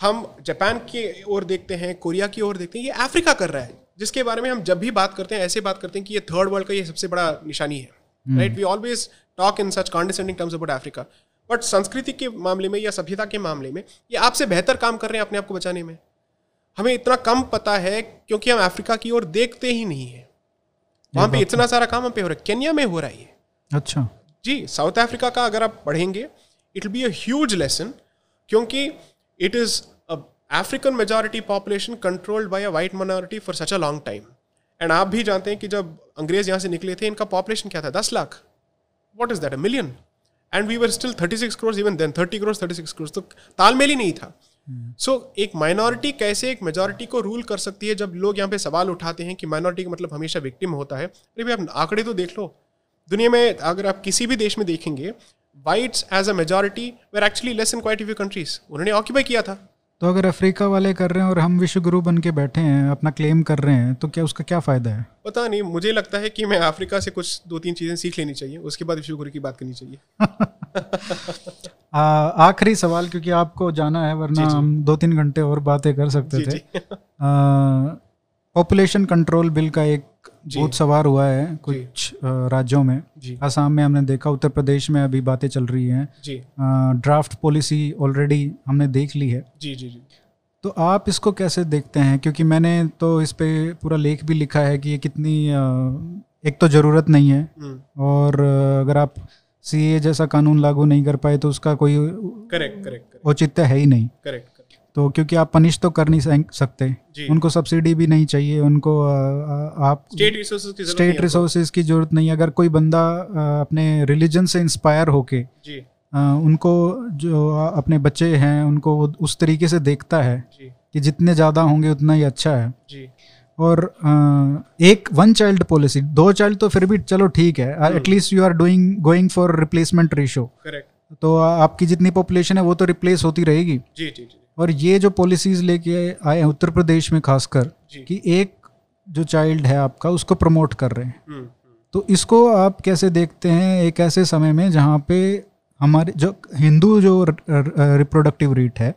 हम जापान की ओर देखते हैं, कोरिया की ओर देखते हैं, ये अफ्रीका कर रहा है, जिसके बारे में हम जब भी बात करते हैं ऐसे बात करते हैं कि ये थर्ड वर्ल्ड का ये सबसे बड़ा निशानी है, right. We always talk in such condescending terms about Africa, but संस्कृति के मामले में या सभ्यता के मामले में ये आपसे बेहतर काम कर रहे हैं अपने आप को बचाने में। हमें इतना कम पता है क्योंकि हम अफ्रीका की ओर देखते ही नहीं है। वहाँ पे इतना सारा काम हम पे हो रहा है, केन्या में हो रहा है। अच्छा जी, साउथ अफ्रीका का अगर आप पढ़ेंगे it will be a huge lesson, क्योंकि it is African majority population controlled by a white minority for such a long time. And आप भी जानते हैं कि जब अंग्रेज यहाँ से निकले थे इनका पॉपुलेशन क्या था, 10 lakh. What is that, a million. And we were still 36 crore even then, 30 crore 36 crore, तो तालमेल ही नहीं था। सो एक माइनॉरिटी कैसे एक मेजॉरिटी को रूल कर सकती है। जब लोग यहाँ पे सवाल उठाते हैं कि माइनॉरिटी का मतलब हमेशा विक्टिम होता है, अरे भाई आप आंकड़े तो देख लो। दुनिया में अगर आप किसी भी देश में देखेंगे, whites as a majority were actually less in quite a few countries, उन्होंने ऑक्यूपाई किया था। तो अगर अफ्रीका वाले कर रहे हैं और हम विश्व गुरु बन के बैठे हैं, अपना क्लेम कर रहे हैं, तो क्या उसका क्या फ़ायदा है? पता नहीं, मुझे लगता है कि मैं अफ्रीका से कुछ 2-3 चीज़ें सीख लेनी चाहिए, उसके बाद विश्व गुरु की बात करनी चाहिए। आखिरी सवाल, क्योंकि आपको जाना है, वरना हम 2-3 घंटे और बातें कर सकते थे। पॉपुलेशन कंट्रोल बिल का एक बहुत सवार हुआ है कुछ राज्यों में, असम में हमने देखा, उत्तर प्रदेश में अभी बातें चल रही हैं, ड्राफ्ट पॉलिसी ऑलरेडी हमने देख ली है। जी जी जी। तो आप इसको कैसे देखते हैं? क्योंकि मैंने तो इस पे पूरा लेख भी लिखा है कि ये कितनी एक तो ज़रूरत नहीं है, और अगर आप सीए जैसा कानून लागू नहीं कर पाए तो उसका कोई करेक्ट औचित्य है ही नहीं। करेक्ट। तो क्योंकि आप पनिश तो कर नहीं सकते, उनको सब्सिडी भी नहीं चाहिए, उनको आप स्टेट रिसोर्सेज की जरूरत नहीं। अगर कोई बंदा अपने रिलीजन से इंस्पायर होके उनको, जो अपने बच्चे हैं उनको उस तरीके से देखता है कि जितने ज़्यादा होंगे उतना ही अच्छा है। और एक 1 चाइल्ड पॉलिसी, 2 चाइल्ड तो फिर भी चलो ठीक है, at least you are doing going for replacement ratio, तो आपकी जितनी पॉपुलेशन है वो तो रिप्लेस होती रहेगी। और ये जो पॉलिसीज लेके आए हैं उत्तर प्रदेश में खासकर, कि एक जो चाइल्ड है आपका उसको प्रमोट कर रहे हैं, तो इसको आप कैसे देखते हैं एक ऐसे समय में जहाँ पे हमारे जो हिंदू जो रिप्रोडक्टिव रेट है,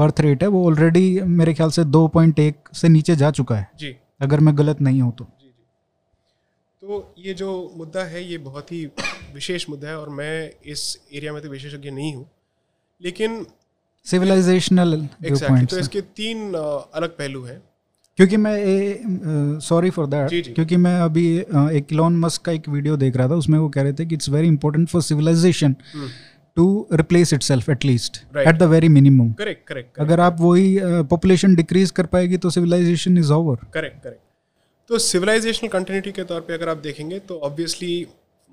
बर्थ रेट है, वो ऑलरेडी मेरे ख्याल से 2.1 से नीचे जा चुका है अगर मैं गलत नहीं हूँ तो। तो ये जो मुद्दा है ये बहुत ही विशेष मुद्दा है, और मैं इस एरिया में तो विशेषज्ञ नहीं हूँ, लेकिन सिविलाइजेशनल एग्जैक्टली, तो इसके 3 अलग पहलू हैं। क्योंकि मैं सॉरी फॉर दैट, क्योंकि मैं अभी एक इलॉन मस्क का एक वीडियो देख रहा था, उसमें वो कह रहे थे कि it's very important for civilisation to replace itself at least at the very minimum. Correct correct. अगर आप वही पॉपुलेशन डिक्रीज कर पाएगी तो civilisation is over. Correct correct. तो सिविलाइजेशनल कंटिन्यूटी के तौर पे अगर आप देखेंगे तो obviously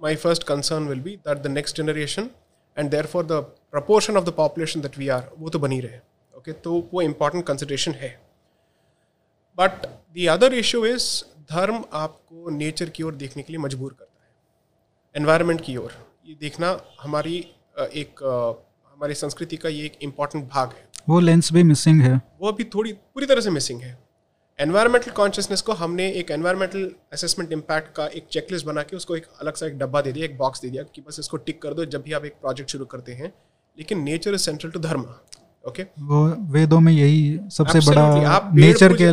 my first concern will be that the next generation and therefore the proportion of the population that we are, वो तो बनी रहे, okay, तो वो important consideration है। But the other issue is, धर्म आपको nature की ओर देखने के लिए मजबूर करता है, environment की ओर। ये देखना हमारी हमारी संस्कृति का ये एक important भाग है। वो लेंस भी मिसिंग है, वो अभी थोड़ी पूरी तरह से मिसिंग है। एनवायरमेंटल कॉन्शियसनेस को हमने एक एनवायरमेंटल असेसमेंट इम्पैक्ट का एक चेकलिस्ट बना के उसको एक अलग सा एक डब्बा दे दिया, एक बॉक्स दे दिया कि बस इसको टिक कर दो जब भी आप एक प्रोजेक्ट शुरू करते हैं। लेकिन nature is central to dharma, okay, वो वेदों में यही सबसे बड़ा, आप नेचर के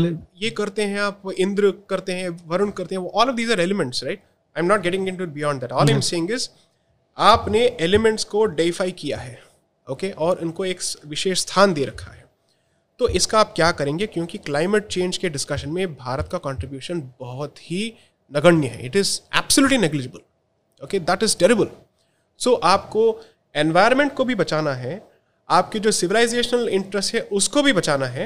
ये करते हैं, आप इंद्र करते हैं, वरुण करते हैं, all of these are elements, right. I am not getting into beyond that, all I am saying is आपने एलिमेंट्स को डेफाई किया है, ओके, और इनको एक विशेष स्थान दे रखा है। तो इसका आप क्या करेंगे, क्योंकि क्लाइमेट चेंज के डिस्कशन में भारत का कंट्रीब्यूशन बहुत ही नगण्य है, it is absolutely negligible, okay, that is terrible. So आपको एनवायरनमेंट को भी बचाना है, आपके जो सिविलाइजेशनल इंटरेस्ट है उसको भी बचाना है,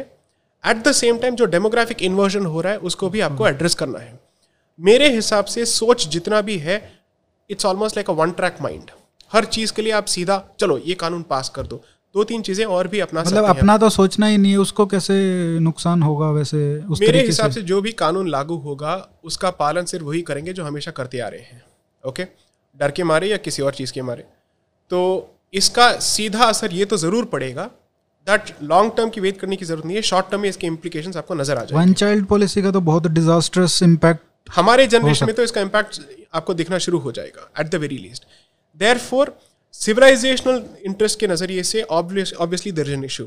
एट द सेम टाइम जो डेमोग्राफिक इन्वर्जन हो रहा है उसको भी आपको एड्रेस करना है। मेरे हिसाब से सोच जितना भी है, it's almost like a 1 track mind. हर चीज़ के लिए आप सीधा चलो ये कानून पास कर दो, 2-3 चीज़ें और भी अपना सकते हैं। अपना तो सोचना ही नहीं है, उसको कैसे नुकसान होगा। वैसे उस मेरे हिसाब से जो भी कानून लागू होगा उसका पालन सिर्फ वही करेंगे जो हमेशा करते आ रहे हैं, ओके, डर के मारे या किसी और चीज़ के मारे। तो इसका सीधा असर ये तो ज़रूर पड़ेगा, दैट लॉन्ग टर्म की वेट करने की जरूरत नहीं है, शॉर्ट टर्म में इसके इम्प्लीकेशंस आपको नजर आ जाएंगे। 1 चाइल्ड पॉलिसी का तो बहुत डिजास्टर्स इम्पैक्ट हमारे जनरेशन में, तो इसका इम्पैक्ट आपको दिखना शुरू हो जाएगा at the very least. Therefore civilisational interest के नज़रिए से obviously there is an issue,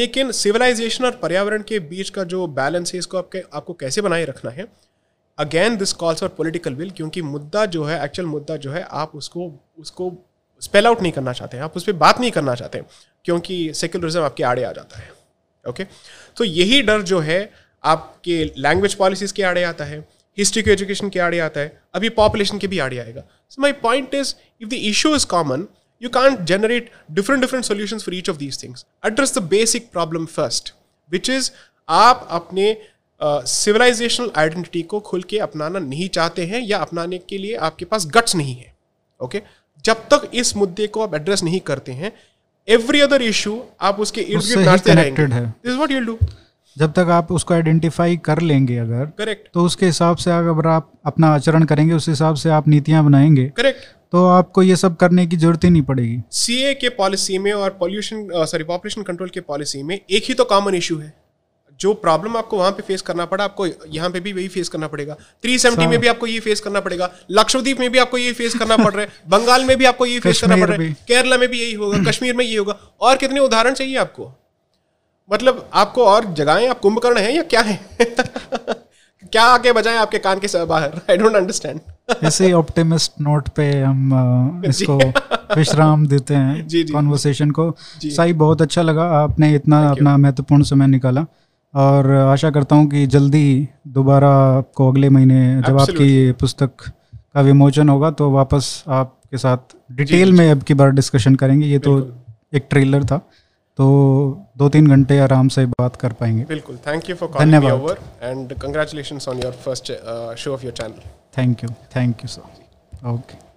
लेकिन सिविलाइजेशन और पर्यावरण के बीच का जो बैलेंस है इसको आपको कैसे बनाए रखना है। Again this calls for political will, क्योंकि मुद्दा जो है, एक्चुअल मुद्दा जो है, आप उसको स्पेल आउट नहीं करना चाहते हैं, आप उस पर बात नहीं करना चाहते हैं, क्योंकि सेक्युलरिज्म आपके आड़े आ जाता है, ओके, तो यही डर जो है आपके लैंग्वेज पॉलिसीज़ के आड़े आता है, हिस्ट्री के एजुकेशन के आड़े आता है, अभी पॉपुलेशन के भी आड़े आएगा. So my point is if the issue is common you can't generate different solutions for each of these things. Address the basic problem first, which is आप अपने civilizational identity को खुल के अपनाना नहीं चाहते हैं या अपनाने के लिए आपके पास guts नहीं है. Okay? जब तक इस मुद्दे को आप address नहीं करते हैं, every other issue आप उसके इर्द-गिर्द नाचते रहेंगे. This is what you'll do. जब तक आप उसको आइडेंटिफाई कर लेंगे अगर करेक्ट, तो उसके हिसाब से अगर आप अपना आचरण करेंगे, उस हिसाब से आप नीतियां बनाएंगे करेक्ट, तो आपको ये सब करने की जरूरत ही नहीं पड़ेगी. सीए के पॉलिसी में और पॉपुलेशन कंट्रोल के पॉलिसी में एक ही तो कॉमन इशू है. जो प्रॉब्लम आपको वहां पे फेस करना पड़ा, आपको यहाँ पे भी वही फेस करना पड़ेगा. 370 में भी आपको ये फेस करना पड़ेगा, लक्षद्वीप में भी आपको ये फेस करना पड़ रहा है, बंगाल में भी आपको ये फेस करना पड़ रहा है, केरला में भी यही होगा, कश्मीर में ये होगा. और कितने उदाहरण चाहिए आपको? मतलब आपको और जगहें, आप कुंभकर्ण हैं या क्या है? क्या आगे बजाएं आपके कान के बाहर? I don't understand. ऐसे ऑप्टिमिस्ट नोट पे हम इसको विश्राम देते हैं कॉन्वर्सेशन को. साई, बहुत अच्छा लगा आपने इतना अपना महत्वपूर्ण समय निकाला, और आशा करता हूं कि जल्दी दोबारा आपको अगले महीने जब आपकी पुस्तक का विमोचन होगा तो वापस आपके साथ डिटेल में अब की बार डिस्कशन करेंगे. ये तो एक ट्रेलर था, तो 2-3 घंटे आराम से बात कर पाएंगे. बिल्कुल. Thank you for calling me over and congratulations on your first show of your channel. Thank you sir. Okay.